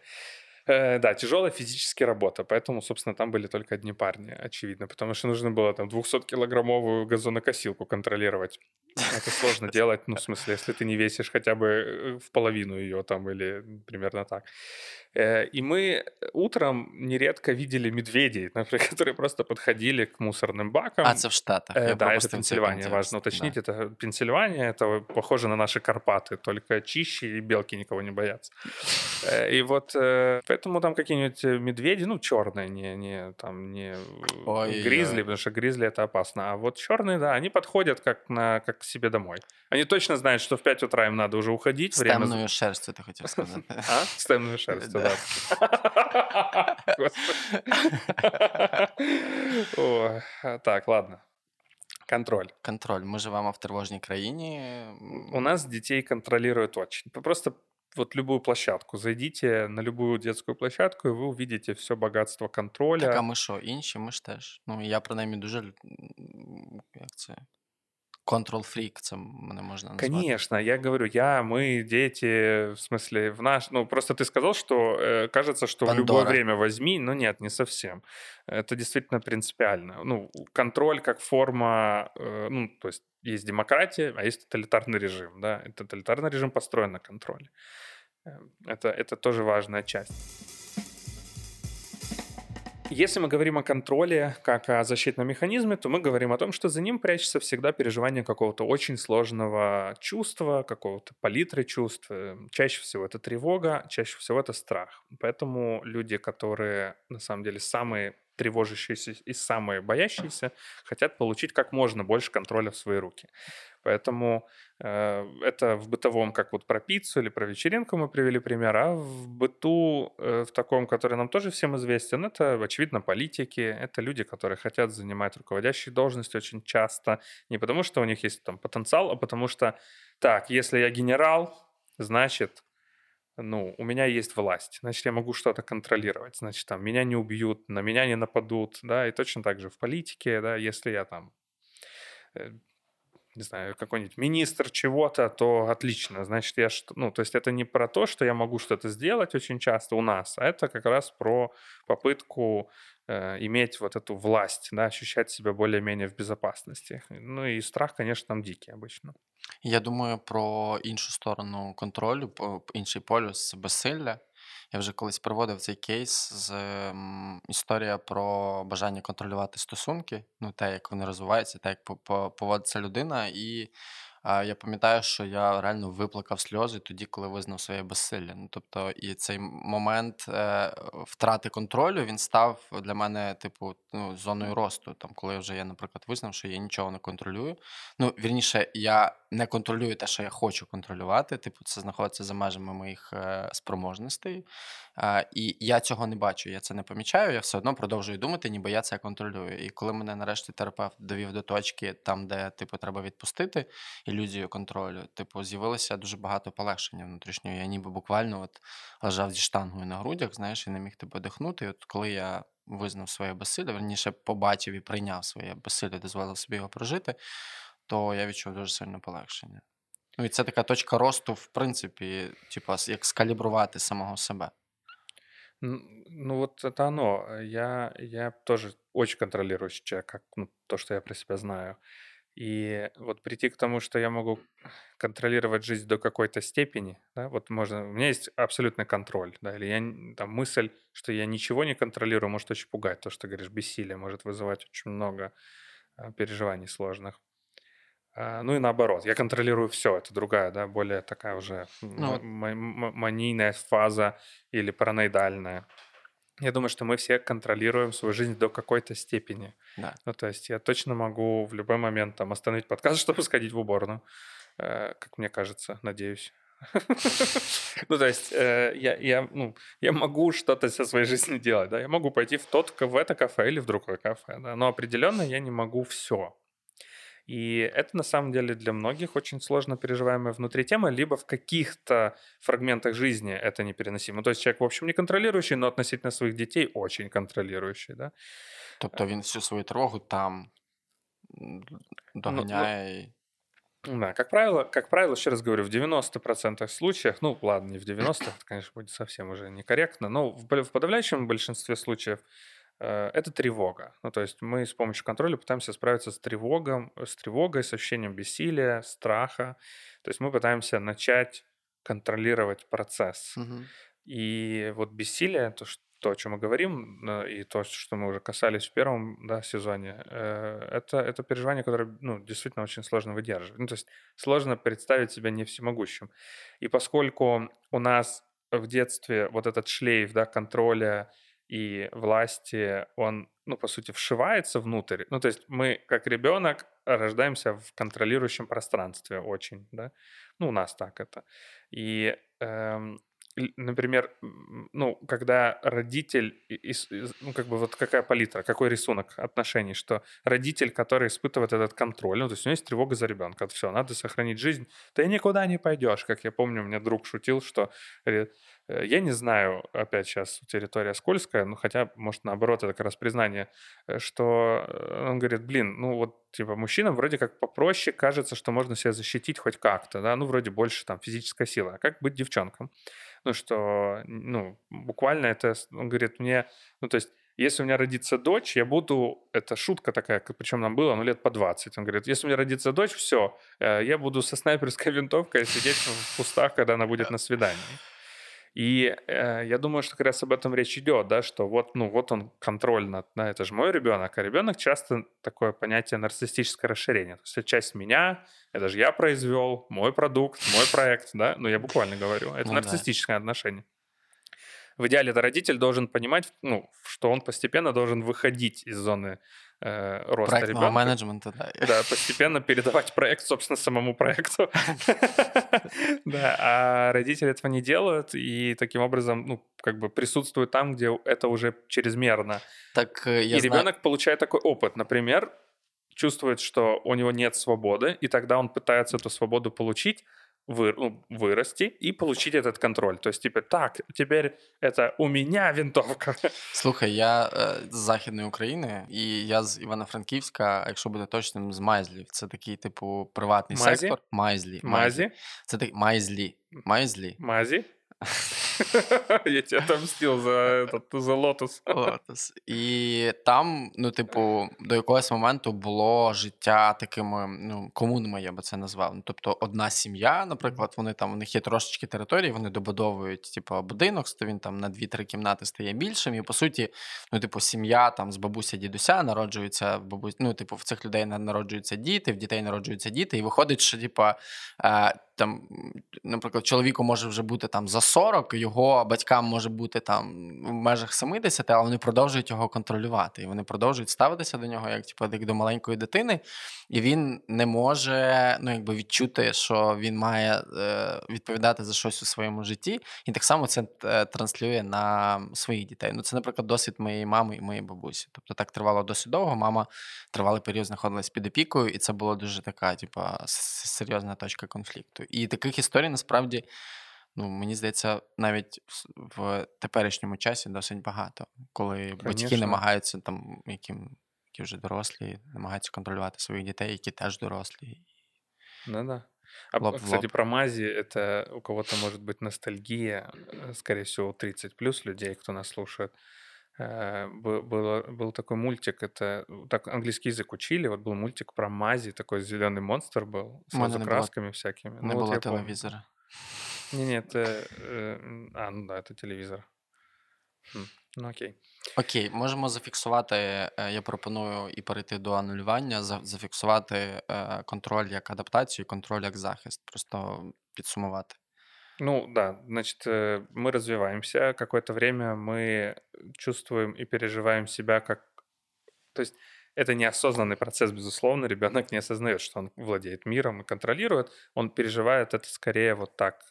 Да, тяжелая физически работа, поэтому, собственно, там были только одни парни, очевидно, потому что нужно было там 200-килограммовую газонокосилку контролировать. Это сложно делать, ну, в смысле, если ты не весишь хотя бы в половину ее там или примерно так. И мы утром нередко видели медведей, например, которые просто подходили к мусорным бакам. А, это в Штатах. Да, это Пенсильвания, важно уточнить, да. Это Пенсильвания, это похоже на наши Карпаты, только чище и белки никого не боятся. И вот... Поэтому там какие-нибудь медведи, ну, черные, не гризли, потому что гризли — это опасно. А вот черные, да, они подходят как к себе домой. Они точно знают, что в 5 утра им надо уже уходить. Стемную шерсть, ты хотел сказать. А? Стемную шерсть, да. Так, ладно. Контроль. Мы живем в тревожной стране. У нас детей контролируют очень. Просто... Вот любую площадку. Зайдите на любую детскую площадку, и вы увидите все богатство контроля. Так, а ми що, інші? Ми ж теж. Ну, я, принаймні, дуже... Як це? Контрол-фрік, це мене можна назвати. Конечно, я говорю, мы, дети, в смысле, в наш... Ну, просто ты сказал, что кажется, что Пандора. В любое время возьми, но нет, не совсем. Это действительно принципиально. Ну, контроль как форма... Ну, то есть, есть демократия, а есть тоталитарный режим, да. И тоталитарный режим построен на контроле. Это тоже важная часть. Если мы говорим о контроле как о защитном механизме, то мы говорим о том, что за ним прячется всегда переживание какого-то очень сложного чувства, какого-то палитры чувств. Чаще всего это тревога, чаще всего это страх. Поэтому люди, которые на самом деле самые тревожащиеся и самые боящиеся, хотят получить как можно больше контроля в свои руки. Поэтому это в бытовом, как вот про пиццу или про вечеринку мы привели пример, а в быту, в таком, который нам тоже всем известен, это, очевидно, политики, это люди, которые хотят занимать руководящие должности очень часто, не потому что у них есть там потенциал, а потому что, так, если я генерал, значит... Ну, у меня есть власть, значит, я могу что-то контролировать, значит, там, меня не убьют, на меня не нападут, да, и точно так же в политике, да, если я там, не знаю, какой-нибудь министр чего-то, то отлично, значит, я, ну, то есть это не про то, что я могу что-то сделать очень часто у нас, а это как раз про попытку иметь вот эту власть, да, ощущать себя более-менее в безопасности. Ну, и страх, конечно, там дикий обычно. Я думаю про іншу сторону контролю, інший полюс безсилля. Я вже колись проводив цей кейс з історія про бажання контролювати стосунки, ну, те, як вони розвиваються, те, як поводиться людина, і я пам'ятаю, що я реально виплакав сльози тоді, коли визнав своє безсилля. Ну, тобто, і цей момент втрати контролю, він став для мене, типу, ну, зоною росту. Там, коли я вже, наприклад, визнав, що я нічого не контролюю. Ну, вірніше, я не контролюю те, що я хочу контролювати. Типу, це знаходиться за межами моїх спроможностей. І я цього не бачу, я це не помічаю, я все одно продовжую думати, ніби я це контролюю. І коли мене нарешті терапевт довів до точки, там, де, типу, треба відпустити ілюзію контролю, типу, з'явилося дуже багато полегшення внутрішнього. Я ніби буквально от лежав зі штангою на грудях, знаєш, і не міг тебе дихнути. І от коли я визнав своє безсилля, верніше побачив і прийняв своє безсилля, дозволив собі його прожити, то я відчув дуже сильне полегшення. Ну і це така точка росту, в принципі, типу, як скалібрувати самого себе. Ну, вот это оно. Я тоже очень контролирующий человек, как, ну, то, что я про себя знаю. И вот прийти к тому, что я могу контролировать жизнь до какой-то степени, да, вот можно, у меня есть абсолютный контроль, да, или я, там, мысль, что я ничего не контролирую, может очень пугать, то, что ты говоришь, бессилие может вызывать очень много переживаний сложных. Ну и наоборот, я контролирую все, это другая, да, более такая уже манийная фаза или параноидальная. Я думаю, что мы все контролируем свою жизнь до какой-то степени. Да. Ну то есть я точно могу в любой момент там остановить подкаст, чтобы сходить в уборную, как мне кажется, надеюсь. Ну, то есть я могу что-то со своей жизнью делать, да, я могу пойти в это кафе или в другое кафе, да, но определенно я не могу все. И это, на самом деле, для многих очень сложно переживаемая внутри тема, либо в каких-то фрагментах жизни это непереносимо. То есть человек, в общем, не контролирующий, но относительно своих детей очень контролирующий, да? Тобто він всю свою тревогу там доганяє... Да, как правило, еще раз говорю, в 90% случаях, ну, ладно, не в 90%, это, конечно, будет совсем уже некорректно, но в подавляющем большинстве случаев это тревога. Ну, то есть мы с помощью контроля пытаемся справиться с тревогой, с ощущением бессилия, страха. То есть мы пытаемся начать контролировать процесс. Угу. И вот бессилие, то, о чем мы говорим, и то, что мы уже касались в первом, да, сезоне, это переживание, которое, ну, действительно очень сложно выдерживать. Ну, то есть сложно представить себя не всемогущим. И поскольку у нас в детстве вот этот шлейф, да, контроля и власти, он, ну, по сути, вшивается внутрь. Ну, то есть мы, как ребенок, рождаемся в контролирующем пространстве очень, да. Ну, у нас так это. И, например, ну, когда родитель, ну, как бы вот какая палитра, какой рисунок отношений, что родитель, который испытывает этот контроль, ну, то есть у него есть тревога за ребенка, это все, надо сохранить жизнь, ты никуда не пойдешь, как я помню, у меня друг шутил, что... Я не знаю, опять сейчас территория скользкая, ну, хотя, может, наоборот, это как раз признание, что он говорит, блин, ну, вот, типа, мужчинам вроде как попроще кажется, что можно себя защитить хоть как-то, да, ну, вроде больше там физическая сила, а как быть девчонкам? Ну, что, ну, буквально это, он говорит мне, ну, то есть, если у меня родится дочь, я буду... Это шутка такая, причем нам было, ну, лет по 20. Он говорит, если у меня родится дочь, все, я буду со снайперской винтовкой сидеть в кустах, когда она будет на свидании. И я думаю, что как раз об этом речь идет, да, что вот, ну, вот он контроль над, да, это же мой ребенок, а ребенок часто такое понятие нарциссическое расширение. То есть это часть меня, это же я произвел, мой продукт, мой проект, да, ну я буквально говорю, это нарциссическое отношение. В идеале это родитель должен понимать, ну, что он постепенно должен выходить из зоны роста ребенка. Проектного менеджмента, да. Да, постепенно передавать проект, собственно, самому проекту. Да, а родители этого не делают и таким образом, ну, как бы присутствуют там, где это уже чрезмерно. И ребенок получает такой опыт, например, чувствует, что у него нет свободы, и тогда он пытается эту свободу получить, вырасти и получить этот контроль. То есть, типа, так, теперь это у меня винтовка. Слухай, я з Західної України, і я з Івано-Франківська, якщо буде точним, з Майзлів. Це такий, типу, приватний сектор. Майзлі. Майзлі. Я тебя отомстил за Лотус. Лотус. І там, ну, типу, до якогось моменту було життя такими, ну, комунами, я би це назвав. Ну, тобто, одна сім'я, наприклад, вони там, у них є трошечки території, вони добудовують, типу, будинок, то він там на 2-3 кімнати стає більшим, і, по суті, ну, типу, сім'я там з бабуся-дідуся народжується, ну, типу, в цих людей народжуються діти, в дітей народжуються діти, і виходить, що, типу, там, наприклад, чоловіку може вже бути там за 40, його батькам може бути там в межах 70, але вони продовжують його контролювати. І вони продовжують ставитися до нього як, типу, як до маленької дитини. І він не може, ну, якби відчути, що він має відповідати за щось у своєму житті. І так само це транслює на своїх дітей. Ну, це, наприклад, досвід моєї мами і моєї бабусі. Тобто так тривало досить довго. Мама тривалий період знаходилась під опікою, і це була дуже така, типу, серйозна точка конфлікту. І таких історій, насправді, ну, мені здається, навіть в теперішньому часі досить багато. Коли батьки намагаються, там, які вже дорослі, намагаються контролювати своїх дітей, які теж дорослі. Да-да. А, кстати, про мази, это у кого-то может быть ностальгия, скорее всего, у 30+ людей, кто нас слушает. Был такой мультик, это так английский язык учили, вот был мультик про мази, такой зеленый монстр был, с красками всякими. Не было телевизора. Не-не, это... ну да, это телевізор. Ну окей. Окей, можемо зафіксувати, я пропоную і перейти до анулювання, зафіксувати контроль як адаптацію і контроль як захист, просто підсумувати. Ну да, значит, мы развиваемся, какое-то время мы чувствуем и переживаем себя как... То есть это неосознанный процесс, безусловно, ребенок не осознает, что он владеет миром и контролирует, он переживает это скорее вот так,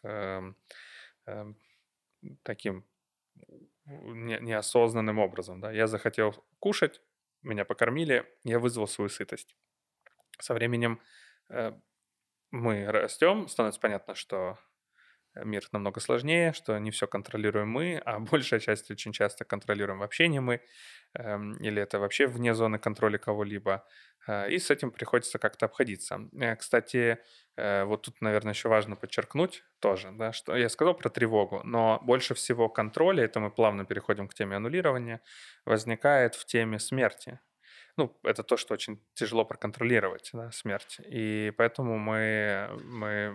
таким неосознанным образом. Да? Я захотел кушать, меня покормили, я вызвал свою сытость. Со временем мы растем, становится понятно, что мир намного сложнее, что не все контролируем мы, а большая часть очень часто контролируем вообще не мы, или это вообще вне зоны контроля кого-либо, и с этим приходится как-то обходиться. Кстати, вот тут, наверное, еще важно подчеркнуть тоже, да, что я сказал про тревогу, но больше всего контроля, это мы плавно переходим к теме аннулирования, возникает в теме смерти. Ну, это то, что очень тяжело проконтролировать, да, смерть, и поэтому мы...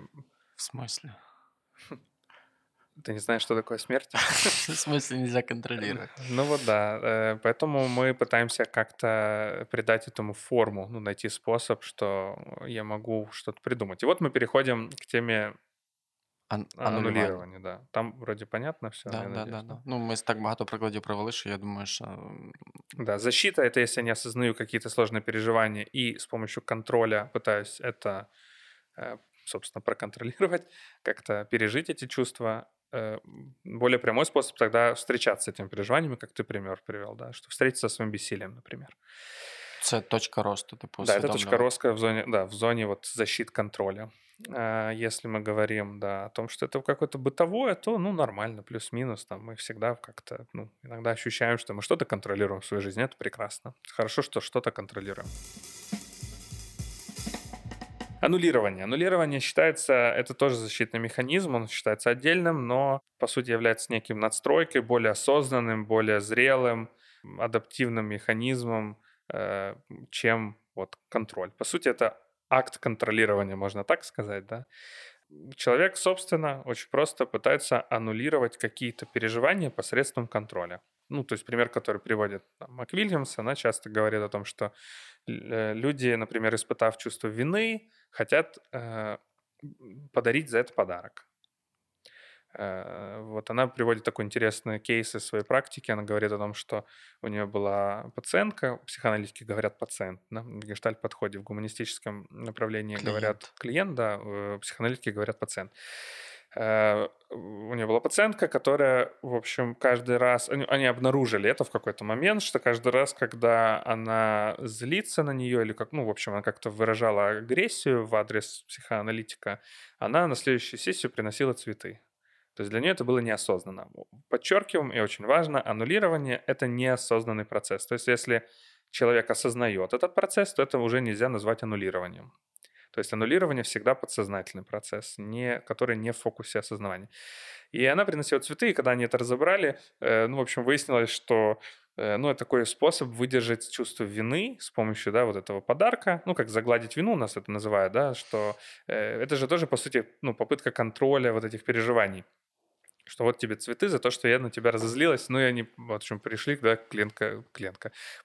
В смысле? Ты не знаешь, что такое смерть? В смысле, нельзя контролировать. Ну вот да, поэтому мы пытаемся как-то придать этому форму, ну, найти способ, что я могу что-то придумать. И вот мы переходим к теме аннулирования. Да. Там вроде понятно все. Да. Ну, мы так багато прикладів провели, что я думаю, что... Да, защита — это если я не осознаю какие-то сложные переживания и с помощью контроля пытаюсь это, собственно, проконтролировать, как-то пережить эти чувства. Более прямой способ тогда встречаться с этими переживаниями, как ты пример привел, да, что встретиться со своим бессилием, например. Это точка роста, типа. Да, это точка роста в зоне вот защит контроля. Если мы говорим, да, о том, что это какое-то бытовое, то, ну, нормально, плюс-минус, там, мы всегда как-то, ну, иногда ощущаем, что мы что-то контролируем в своей жизни, это прекрасно. Хорошо, что что-то контролируем. Аннулирование. Аннулирование считается, это тоже защитный механизм, он считается отдельным, но по сути является неким надстройкой, более осознанным, более зрелым, адаптивным механизмом, чем вот контроль. По сути это акт контролирования, можно так сказать, да? Человек, собственно, очень просто пытается аннулировать какие-то переживания посредством контроля. Ну, то есть пример, который приводит МакВільямс, она часто говорит о том, что люди, например, испытав чувство вины, хотят подарить за это подарок. Вот она приводит такой интересный кейс из своей практики. Она говорит о том, что у нее была пациентка, психоаналитики говорят пациент, да? В гештальт-подходе, в гуманистическом направлении клиент. Говорят клиент, да, психоаналитики говорят пациент. У нее была пациентка, которая, в общем, каждый раз... Они обнаружили это в какой-то момент, что каждый раз, когда она злится на нее, или, как, ну, в общем, она как-то выражала агрессию в адрес психоаналитика, она на следующую сессию приносила цветы. То есть для нее это было неосознанно. Подчеркиваем, и очень важно, аннулирование — это неосознанный процесс. То есть если человек осознает этот процесс, то это уже нельзя назвать аннулированием. То есть аннулирование всегда подсознательный процесс, который не в фокусе осознавания. И она приносила цветы, и когда они это разобрали, в общем, выяснилось, что это такой способ выдержать чувство вины с помощью, вот этого подарка, как загладить вину у нас это называют, что это же тоже, по сути, попытка контроля вот этих переживаний. Что вот тебе цветы за то, что я на тебя разозлилась. И они, в общем, пришли,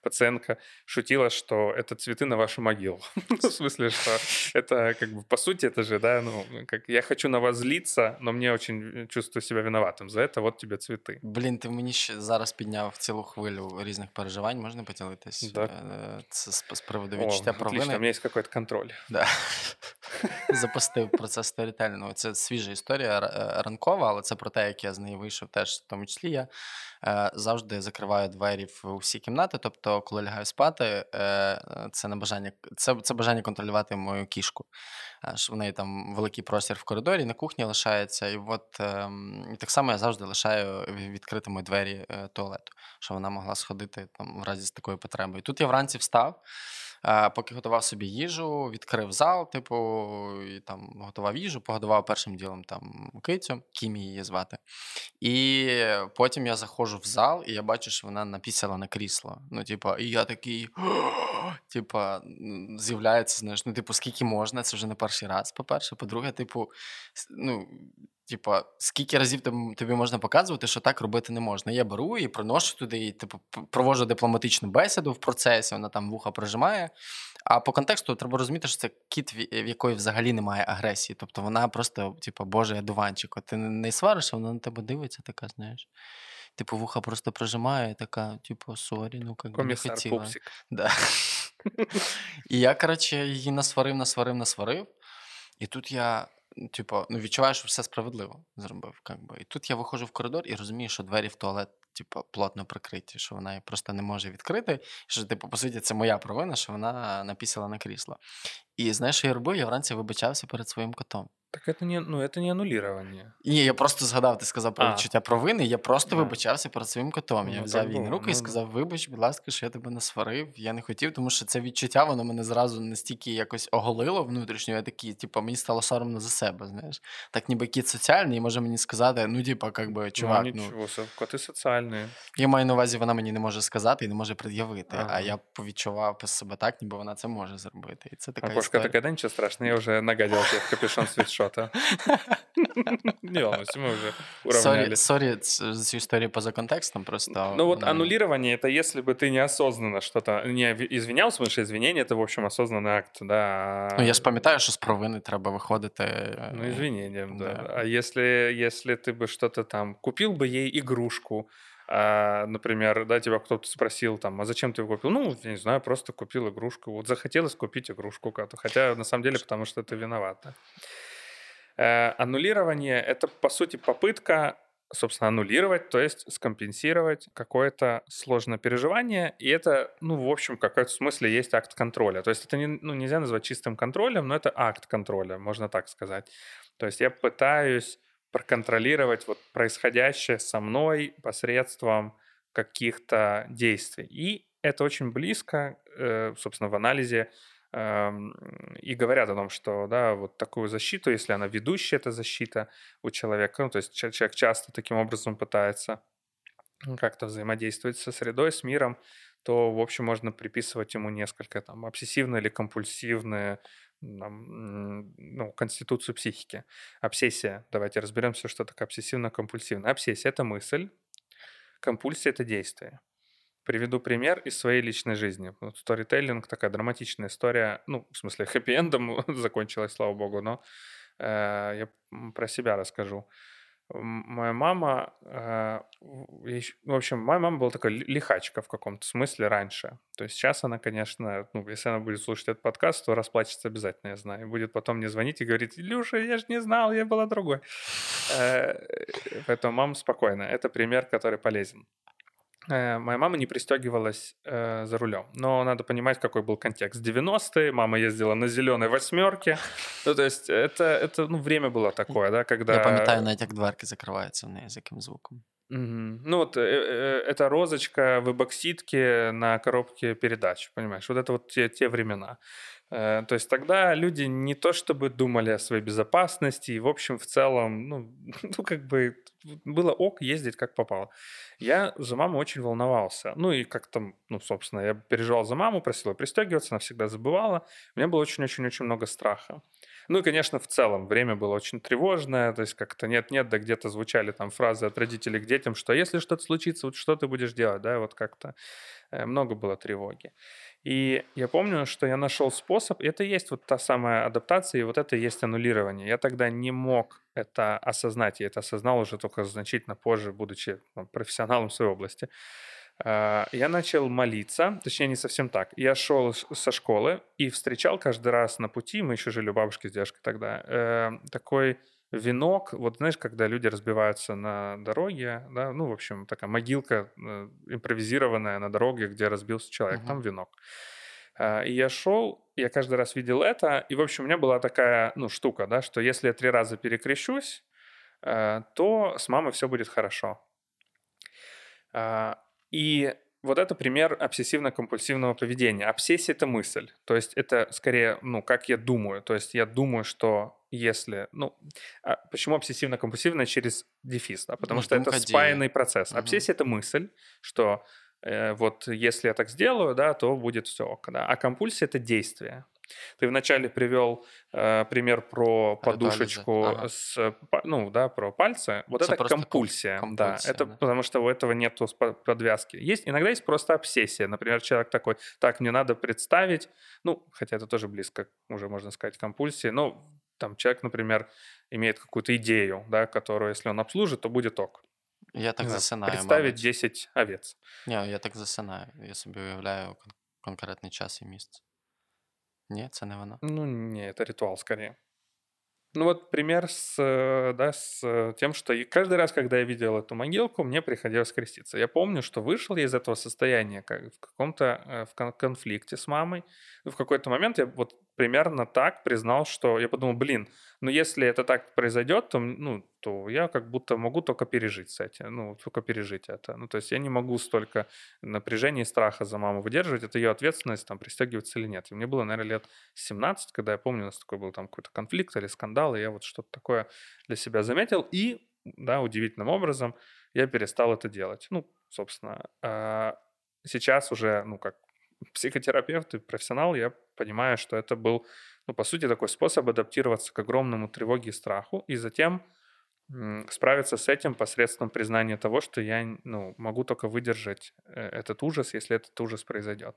пациентка шутила, что это цветы на вашу могилу. В смысле, что это, по сути, это же, я хочу на вас злиться, но мне очень чувствую себя виноватым. За это вот тебе цветы. Блін, ти мені зараз підняв цілу хвилю різних переживань. Можна поділитись? З приводу відчуття провини. Отлично, у мене є якийсь контроль. Запустив процес сторітельного. Це свіжа історія, ранкова, але це про те, як я з неї вийшов теж, в тому числі я завжди закриваю двері у всі кімнати, тобто коли лягаю спати, це бажання контролювати мою кішку. В неї там великий простір в коридорі, на кухні лишається, і так само я завжди лишаю відкритими двері туалету, що вона могла сходити там в разі з такою потребою. Тут я вранці встав, поки готував собі їжу, відкрив зал, і там готував їжу, погодував першим ділом там кицю, Кімі її звати. І потім я заходжу в зал, і я бачу, що вона напісяла на крісло. І я такий, з'являється, знаєш, скільки можна, це вже не перший раз, по-перше. По-друге, скільки разів тобі можна показувати, що так робити не можна. Я беру і приношу туди, і проводжу дипломатичну бесіду в процесі, вона там вуха прижимає. А по контексту треба розуміти, що це кіт, в якої взагалі немає агресії. Тобто вона просто, божий одуванчик. Ти не сваришся, вона на тебе дивиться, така, знаєш. Вуха просто прижимає, така, сорі, не хотіла. Комісар Пупсик. Да. І я, її насварив. І тут я... відчуваю, що все справедливо зробив. І тут я виходжу в коридор і розумію, що двері в туалет плотно прикриті, що вона її просто не може відкрити, що, по суті, це моя провина, що вона напісяла на крісло. І знаєш, що я робив? Я вранці вибачався перед своїм котом. Так це не анулювання. Ні, я просто згадав, ти сказав про відчуття провини, я просто вибачався перед своїм котом. Я взяв її руку і сказав, вибач, будь ласка, що я тебе насварив, я не хотів, тому що це відчуття, воно мене зразу настільки якось оголило внутрішньо, я такий, мені стало соромно за себе, знаєш. Так ніби кіт соціальний, і може мені сказати, чувак, коти соціальні. Я маю на увазі, вона мені не може сказати і не може пред'явити, а я повідчував себе так, ніби вона це може зробити. І це така історія. Кошка така, да нічого страшного, я вже нагадав тебе в капюшон світшот. Не волнуйся, мы уже уравнялись. Сори, за историю поза контекстом просто. Аннулирование, это если бы ты неосознанно что-то не извинялся, потому что извинение это, в общем, осознанный акт, да. Я ж пам'ятаю, що з провини треба виходити. Извинением, да. А если ты бы что-то там, купил бы ей игрушку, например, тебя кто-то спросил, а зачем ты его купил? Я не знаю, просто купил игрушку. Вот захотелось купить игрушку, хотя на самом деле, потому что ты виновата. Аннулирование – это, по сути, попытка, собственно, аннулировать, то есть скомпенсировать какое-то сложное переживание, и это, в общем, в каком-то смысле есть акт контроля. То есть это нельзя назвать чистым контролем, но это акт контроля, можно так сказать. То есть я пытаюсь проконтролировать происходящее со мной посредством каких-то действий. И это очень близко, собственно, в анализе, и говорят о том, что такую защиту, если она ведущая, это защита у человека, то есть человек часто таким образом пытается как-то взаимодействовать со средой, с миром, то, в общем, можно приписывать ему несколько обсессивные или компульсивные конституцию психики. Обсессия, давайте разберемся, что такое обсессивно-компульсивная. Обсессия – это мысль, компульсия – это действие. Приведу пример из своей личной жизни. Сторителлинг, такая драматичная история. В смысле, хэппи-эндом закончилась, слава богу, но я про себя расскажу. Моя мама... моя мама была такая лихачка в каком-то смысле раньше. То есть сейчас она, конечно... если она будет слушать этот подкаст, то расплачется обязательно, я знаю. И будет потом мне звонить и говорить, Илюша, я же не знал, я была другой. Поэтому, мама, спокойно. Это пример, который полезен. Моя мама не пристегивалась за рулем. Но надо понимать, какой был контекст. 90-е, мама ездила на зеленой восьмерке. То есть это время было такое, да, когда... Я помню, на эти дверки закрываются, на языком звуком. Угу. Ну вот это розочка вебоксидки на коробке передач, понимаешь? Вот это вот те времена. То есть тогда люди не то чтобы думали о своей безопасности, и в общем, в целом, ну как бы было ок ездить как попало. Я за маму очень волновался. Ну и как там, ну собственно, я переживал за маму, просил ее пристегиваться, она всегда забывала. У меня было очень-очень-очень много страха. Ну и, конечно, в целом время было очень тревожное, то есть как-то нет-нет, да где-то звучали там фразы от родителей к детям, что если что-то случится, вот что ты будешь делать, да, вот как-то много было тревоги. И я помню, что я нашел способ, и это есть вот та самая адаптация, и вот это и есть аннулирование. Я тогда не мог это осознать, я это осознал уже только значительно позже, будучи профессионалом в своей области. Я начал молиться, точнее, не совсем так. Я шел со школы и встречал каждый раз на пути, мы еще жили у бабушки с дедушкой тогда, такой венок, вот знаешь, когда люди разбиваются на дороге, да, ну, в общем, такая могилка импровизированная на дороге, где разбился человек, там венок. И я шел, я каждый раз видел это, и, в общем, у меня была такая, ну, штука, да, что если я 3 раза перекрещусь, то с мамой все будет хорошо. И вот это пример обсессивно-компульсивного поведения. Обсессия – это мысль. То есть это скорее, ну, как я думаю. То есть я думаю, что если... Ну, а почему обсессивно-компульсивно через дефис? Да? Потому что это спаянный процесс. Угу. Обсессия – это мысль, что вот если я так сделаю, да, то будет все ок. Да? А компульсия – это действие. Ты вначале привел пример про подушечку, про пальцы. Вот это компульсия. Это потому что у этого нет подвязки. Иногда есть просто обсессия. Например, человек такой, так, мне надо представить, ну, хотя это тоже близко, уже можно сказать, компульсии, но там человек, например, имеет какую-то идею, да, которую, если он обслужит, то будет ок. Я так засинаю. Представить 10 овець. Ні, я так засинаю. Я собі уявляю конкретний час і місце. Ні, це не вона. Ну, ні, це ритуал, скоріше. Ну, вот пример с тем, что каждый раз, когда я видел эту могилку, мне приходилось креститься. Я помню, что вышел я из этого состояния в каком-то конфликте с мамой. В какой-то момент я вот примерно так признал, что я подумал, если это так произойдет, то я как будто могу только пережить с этим, только пережить это. Ну, то есть я не могу столько напряжения и страха за маму выдерживать, это ее ответственность, там, пристегиваться или нет. И мне было, наверное, лет 17, когда я помню, у нас такой был там какой-то конфликт или скандал, и я вот что-то такое для себя заметил, и, да, удивительным образом я перестал это делать. Ну, собственно, сейчас уже, как психотерапевт и профессионал, я понимаю, что это был, по сути, такой способ адаптироваться к огромному тревоге и страху, и затем справиться с этим посредством признания того, что я, могу только выдержать этот ужас, если этот ужас произойдет.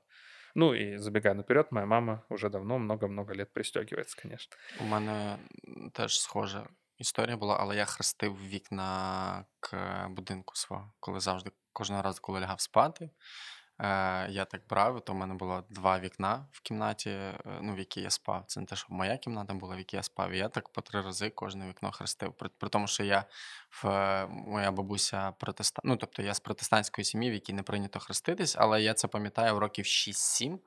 Ну і забігаю наперед, моя мама вже давно, много-много лет пристегивается, конечно. У мене теж схожа історія була, але я хрестив вікна к будинку свого, коли завжди, кожного разу, коли лягав спати, я так брав, то в мене було 2 вікна в кімнаті, в якій я спав. Це не те, що моя кімната була, в якій я спав. І я так по 3 рази кожне вікно хрестив. При тому, що моя бабуся протестантка, тобто я з протестантської сім'ї, в якій не прийнято хреститись, але я це пам'ятаю років 6-7,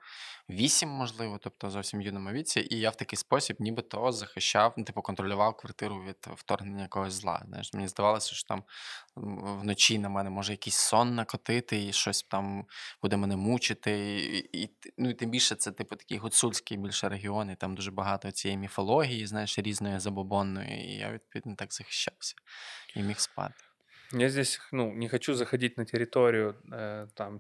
8, можливо, тобто зовсім юному віці, і я в такий спосіб нібито захищав, контролював квартиру від вторгнення якогось зла. Знаєш, мені здавалося, що там вночі на мене може якийсь сон накотити і щось там буде мене мучити, і тим більше це такий гуцульський більше регіон, і там дуже багато цієї міфології, знаєш, різної забобонної, і я відповідно так захищався і міг спати. Я здесь, не хочу заходить на территорию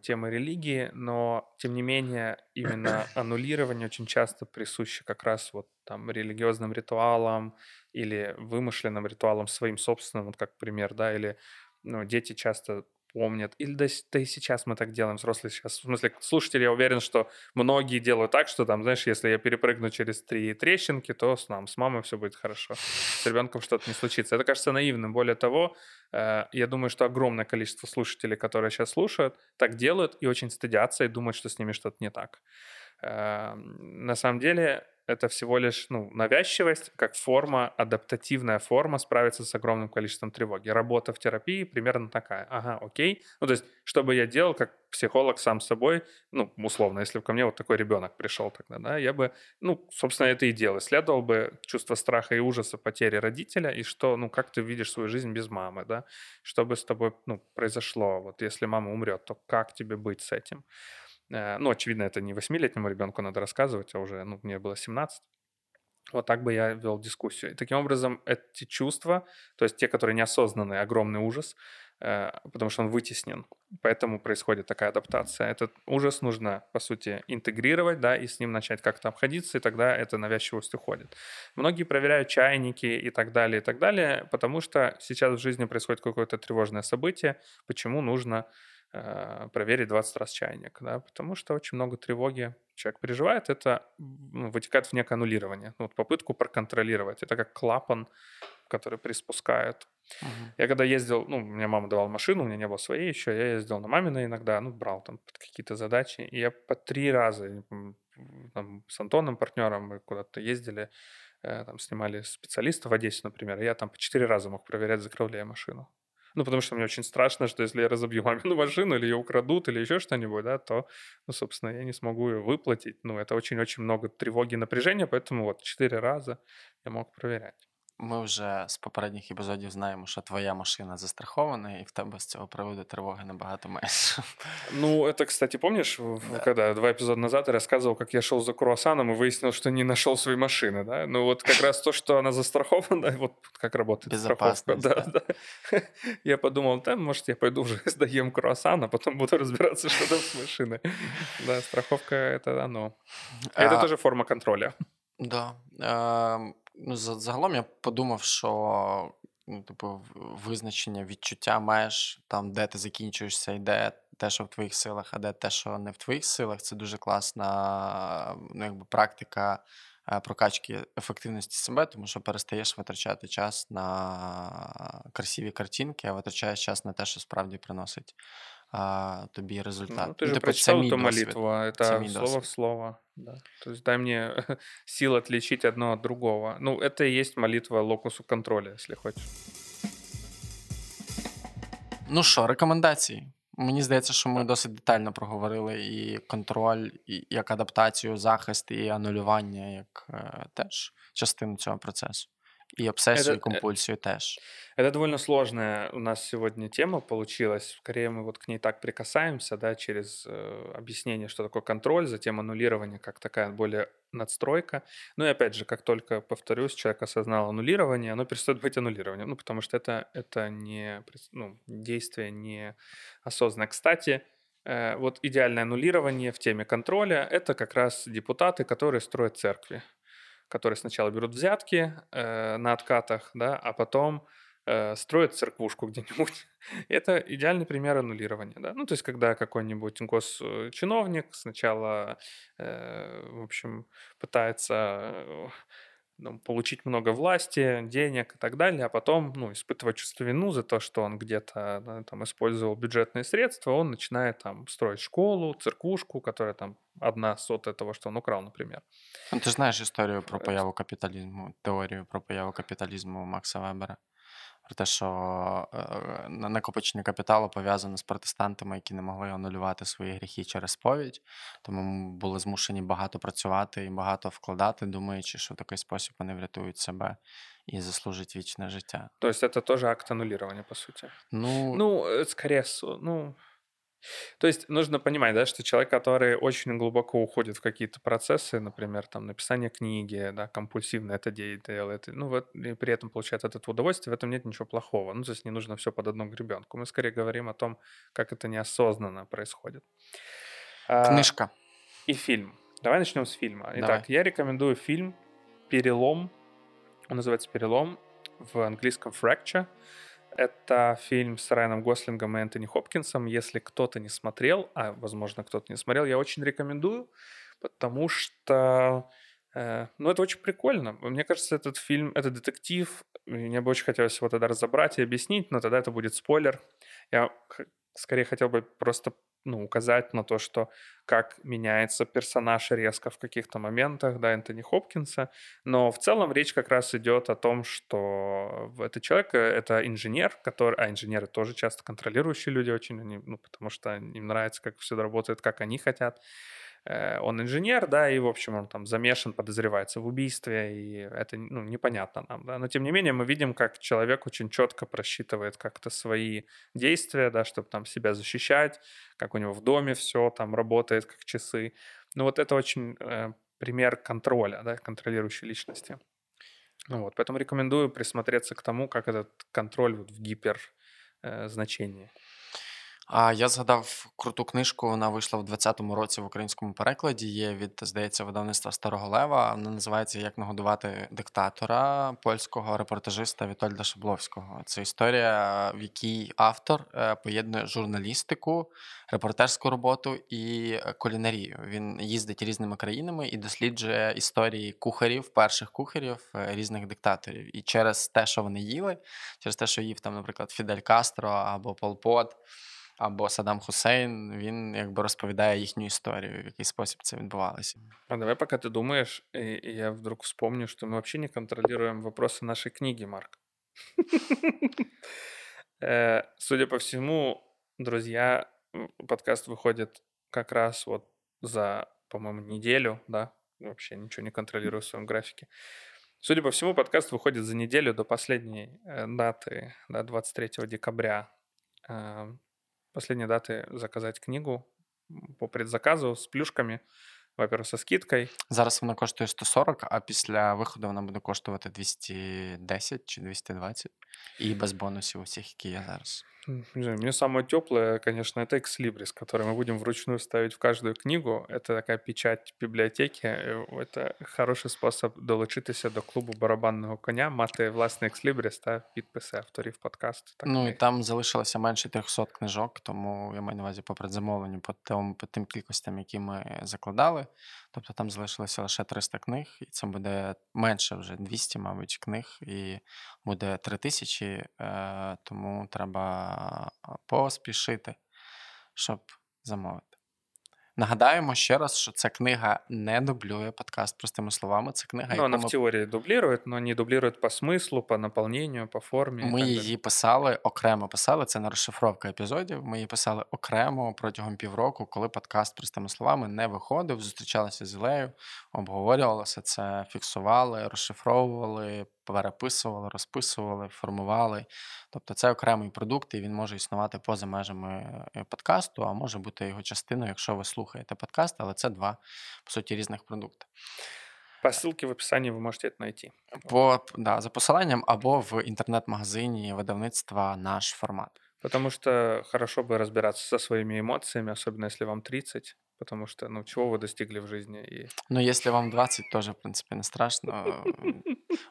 темы религии, но, тем не менее, именно аннулирование очень часто присуще как раз религиозным ритуалам или вымышленным ритуалам своим собственным, вот как пример, да, или дети часто помнят, или да и сейчас мы так делаем, взрослые сейчас, в смысле, слушатели, я уверен, что многие делают так, что там, знаешь, если я перепрыгну через 3 трещинки, то с мамой все будет хорошо, с ребенком что-то не случится. Это кажется наивным, более того, я думаю, что огромное количество слушателей, которые сейчас слушают, так делают и очень стыдятся и думают, что с ними что-то не так. На самом деле, это всего лишь навязчивость, как форма, адаптативная форма справиться с огромным количеством тревоги. Работа в терапии примерно такая. Ага, окей. То есть, что бы я делал как психолог сам с собой, условно, если бы ко мне вот такой ребенок пришел тогда, да, я бы, собственно, это и делал. Исследовал бы чувство страха и ужаса потери родителя, и что, как ты видишь свою жизнь без мамы, да, что бы с тобой, произошло, вот если мама умрет, то как тебе быть с этим? Очевидно, это не 8-летнему ребенку надо рассказывать, а уже, мне было 17. Вот так бы я вел дискуссию. И таким образом, эти чувства, то есть те, которые неосознанные, огромный ужас, потому что он вытеснен. Поэтому происходит такая адаптация. Этот ужас нужно, по сути, интегрировать, да, и с ним начать как-то обходиться, и тогда эта навязчивость уходит. Многие проверяют чайники и так далее, потому что сейчас в жизни происходит какое-то тревожное событие, почему нужно проверить 20 раз чайник, да, потому что очень много тревоги человек переживает, это вытекает в некое аннулирование, попытку проконтролировать, это как клапан, который приспускают. Uh-huh. Я когда ездил, мне мама давала машину, у меня не было своей еще, я ездил на маминой иногда, брал там под какие-то задачи, и я по 3 раза, там, с Антоном, партнером, мы куда-то ездили, там снимали специалиста в Одессе, например, и я там по 4 раза мог проверять, закрыл ли я машину. Потому что мне очень страшно, что если я разобью мамину машину, или ее украдут, или еще что-нибудь, да, то, собственно, я не смогу ее выплатить. Это очень-очень много тревоги и напряжения, поэтому 4 раза я мог проверять. Ми вже з попередніх епізодів знаємо, що твоя машина застрахована, і в тебе з цього приводу тривоги набагато менше. Это, кстати, помнишь, да. Когда 2 эпизода назад я рассказывал, как я шел за круассаном и выяснил, что не нашел своей машины, да? Как раз то, что она застрахована, как работает страховка. Да. Я подумал, может, я пойду уже сдаем круассан, а потом буду разбираться, что там с машиной. Да, страховка – это оно. Это тоже форма контроля. Да. Загалом я подумав, що визначення відчуття маєш, там, де ти закінчуєшся і де те, що в твоїх силах, а де те, що не в твоїх силах. Це дуже класна практика прокачки ефективності себе, тому що перестаєш витрачати час на красиві картинки, а витрачаєш час на те, що справді приносить тобі результат. Ти ж прочитав ту молитву, це слово в слово. Да. То есть дай мне сил отличить одно от другого. Это и есть молитва локусу контроля, если хочешь. Що, рекомендації? Мені здається, що ми досить детально проговорили і контроль, і як адаптацію, захист, і анулювання, як теж частину цього процесу. И обсессию, и компульсию теж. Это довольно сложная у нас сегодня тема получилась. Скорее мы вот к ней так прикасаемся, да, через объяснение, что такое контроль, затем аннулирование, как такая более надстройка. И опять же, как только, повторюсь, человек осознал аннулирование, оно перестает быть аннулированием, потому что это не, действие не осознанное. Кстати, вот идеальное аннулирование в теме контроля – это как раз депутаты, которые строят церкви, которые сначала берут взятки на откатах, да, а потом строят церквушку где-нибудь. Это идеальный пример аннулирования. Да? То есть, когда какой-нибудь госчиновник сначала, в общем, пытается получить много власти, денег и так далее, а потом испытывать чувство вину за то, что он где-то там использовал бюджетные средства, он начинает там строить школу, церквушку, которая там 1/100 того, что он украл, например. Ты знаешь историю про появу капитализма, теорию про появу капитализма у Макса Вебера? Про те, що накопичення капіталу пов'язане з протестантами, які не могли анулювати свої гріхи через сповідь, тому були змушені багато працювати і багато вкладати, думаючи, що в такий спосіб вони врятують себе і заслужить вічне життя. Тобто це теж акт анулювання, по суті? Скоріше, То есть нужно понимать, да, что человек, который очень глубоко уходит в какие-то процессы, например, там, написание книги, да, компульсивно это делает, и при этом получает от этого удовольствие, в этом нет ничего плохого. То есть не нужно все под одну гребенку. Мы скорее говорим о том, как это неосознанно происходит. Книжка. И фильм. Давай начнем с фильма. Итак, я рекомендую фильм «Перелом». Он называется «Перелом», в английском «Fracture». Это фильм с Райаном Гослингом и Энтони Хопкинсом. Если кто-то не смотрел, а, возможно, кто-то не смотрел, я очень рекомендую, потому что... это очень прикольно. Мне кажется, этот фильм, это детектив. Мне бы очень хотелось его тогда разобрать и объяснить, но тогда это будет спойлер. Я скорее хотел бы просто ну, указать на то, что как меняется персонаж резко в каких-то моментах, да, Энтони Хопкинса. Но в целом речь как раз идет о том, что этот человек, это инженер, который, а инженеры тоже часто контролирующие люди очень, они, ну, потому что им нравится, как все работает, как они хотят. Он инженер, да, и, в общем, он там замешан, подозревается в убийстве, и это, ну, непонятно нам, да, но тем не менее мы видим, как человек очень четко просчитывает как-то свои действия, да, чтобы там себя защищать, как у него в доме все там работает, как часы, ну, вот это очень пример контроля, да, контролирующей личности, ну, вот, поэтому рекомендую присмотреться к тому, как этот контроль вот в гиперзначении. А я згадав круту книжку, вона вийшла в 20-му році в українському перекладі, є від, здається, видавництва «Старого лева», вона називається «Як нагодувати диктатора» польського репортажиста Вітольда Шабловського. Це історія, в якій автор поєднує журналістику, репортерську роботу і кулінарію. Він їздить різними країнами і досліджує історії кухарів, перших кухарів, різних диктаторів. І через те, що вони їли, через те, що їв там, наприклад, Фідель Кастро або Пол Пот, або Саддам Хусейн, він якби розповідає їхню історію, в який спосіб це відбувалося. А давай, поки ти думаєш, і я вдруг вспомню, що ми взагалі не контролюємо питання нашої книги, Марк. Судя по всьому, друзі, подкаст виходить как раз вот за, по-моему, неделю, да? Вообще ничего не контролирую в своем графике. Судя по всему, подкаст выходит за неделю до последней даты, да, 23 декабря. Последние даты заказать книгу по предзаказу з плюшками, во-первых, со скидкой. Зараз вона коштує 140, а після виходу вона буде коштувати 210 чи 220. І без бонусів усіх, які є зараз. Мне самое теплое, конечно, это Ex Libris, который мы будем вручную ставить в каждую книгу. Это такая печать библиотеки. Это хороший способ долучитися до клубу барабанного коня, мати власний Ex Libris та підписи авторів подкасту. Ну, і там залишилося менше 300 книжок, тому я маю на увазі по предзамовленню, по тим кількостям, які ми закладали. Тобто там залишилося лише 300 книг, і це буде менше вже 200, мабуть, книг, і буде 3000, тому треба поспішити, щоб замовити. Нагадаємо ще раз, що ця книга не дублює подкаст, простими словами. Це книга, яку вона в теорії дублює, але не дублює по смислу, по наповненню, по формі. Ми її писали окремо, це не розшифровка епізодів, ми її писали окремо протягом півроку, коли подкаст, простими словами, не виходив, зустрічалися з Ілею, обговорювалося це, фіксували, розшифровували, переписували, розписували, формували. Тобто це окремий продукт, і він може існувати поза межами подкасту, а може бути його частиною, якщо ви слухаєте подкаст, але це два, по суті, різних продукти. Посилки в описанні ви можете знайти. Да, за посиланням або в інтернет-магазині видавництва «Наш формат». Потому что хорошо бы разбираться со своими эмоциями, особенно если вам 30, потому что, ну, чего вы достигли в жизни? И... Ну, если вам 20, тоже, в принципе, не страшно.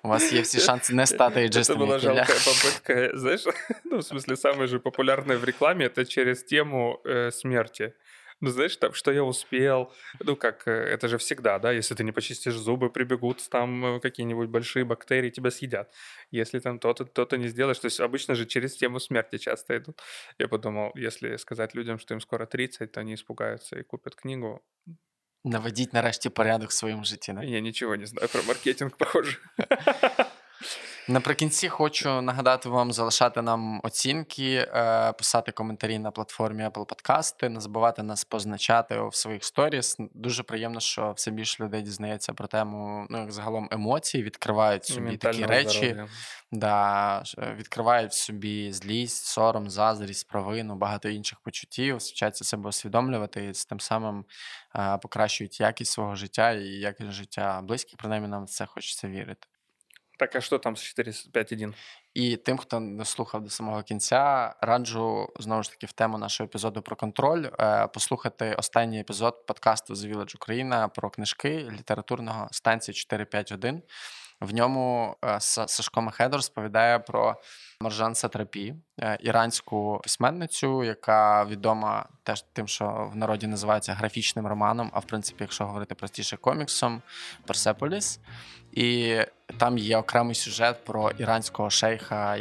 У вас есть все шансы не стать эйджистами. Это была жалкая попытка, знаешь, ну, в смысле, самое же популярное в рекламе, это через тему смерти. Ну, знаешь, там, что я успел, ну, как, это же всегда, да, если ты не почистишь зубы, прибегут там какие-нибудь большие бактерии, тебя съедят. Если там то-то, то-то не сделаешь, то есть обычно же через тему смерти часто идут. Я подумал, если сказать людям, что им скоро 30, то они испугаются и купят книгу. Наводить, нарешті, порядок в своєму житті, да? Я нічого не знаю про маркетинг, похоже. Наприкінці хочу нагадати вам залишати нам оцінки, писати коментарі на платформі Apple Podcasts, не забувати нас позначати в своїх сторіс. Дуже приємно, що все більше людей дізнається про тему, ну, як загалом, емоцій, відкривають собі такі речі, да, відкривають собі злість, сором, заздрість, провину, багато інших почуттів, вчаться себе усвідомлювати і тим самим покращують якість свого життя і якість життя близьких, принаймні нам в це хочеться вірити. Так, а що там з 4.5.1? І тим, хто не слухав до самого кінця, раджу, знову ж таки, в тему нашого епізоду про контроль, послухати останній епізод подкасту «The Village Україна» про книжки літературного станції 4.5.1. В ньому Сашко Мехедор розповідає про Маржан Сатрапі, іранську письменницю, яка відома теж тим, що в народі називається графічним романом, а в принципі, якщо говорити простіше, коміксом, «Персеполіс». І там є окремий сюжет про іранського шейха,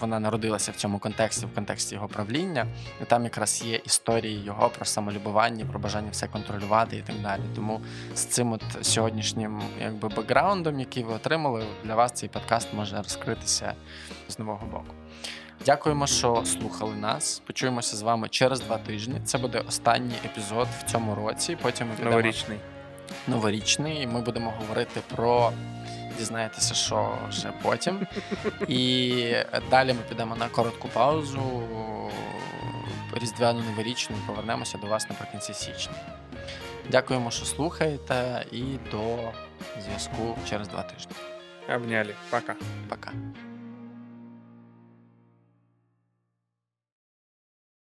вона народилася в цьому контексті, в контексті його правління. І там якраз є історії його про самолюбування, про бажання все контролювати і так далі. Тому з цим от сьогоднішнім якби бекграундом, який ви отримали, для вас цей подкаст може розкритися з нового боку. Дякуємо, що слухали нас. Почуємося з вами через 2 тижні. Це буде останній епізод в цьому році. Потім ми підемо... Новорічний. Ми будемо говорити про... Дізнаєтеся, що ще потім. І далі ми підемо на коротку паузу, різдвяно-новорічну, і повернемося до вас наприкінці січня. Дякуємо, що слухаєте, і до зв'язку через 2 тижні. Обняли. Пока. Пока.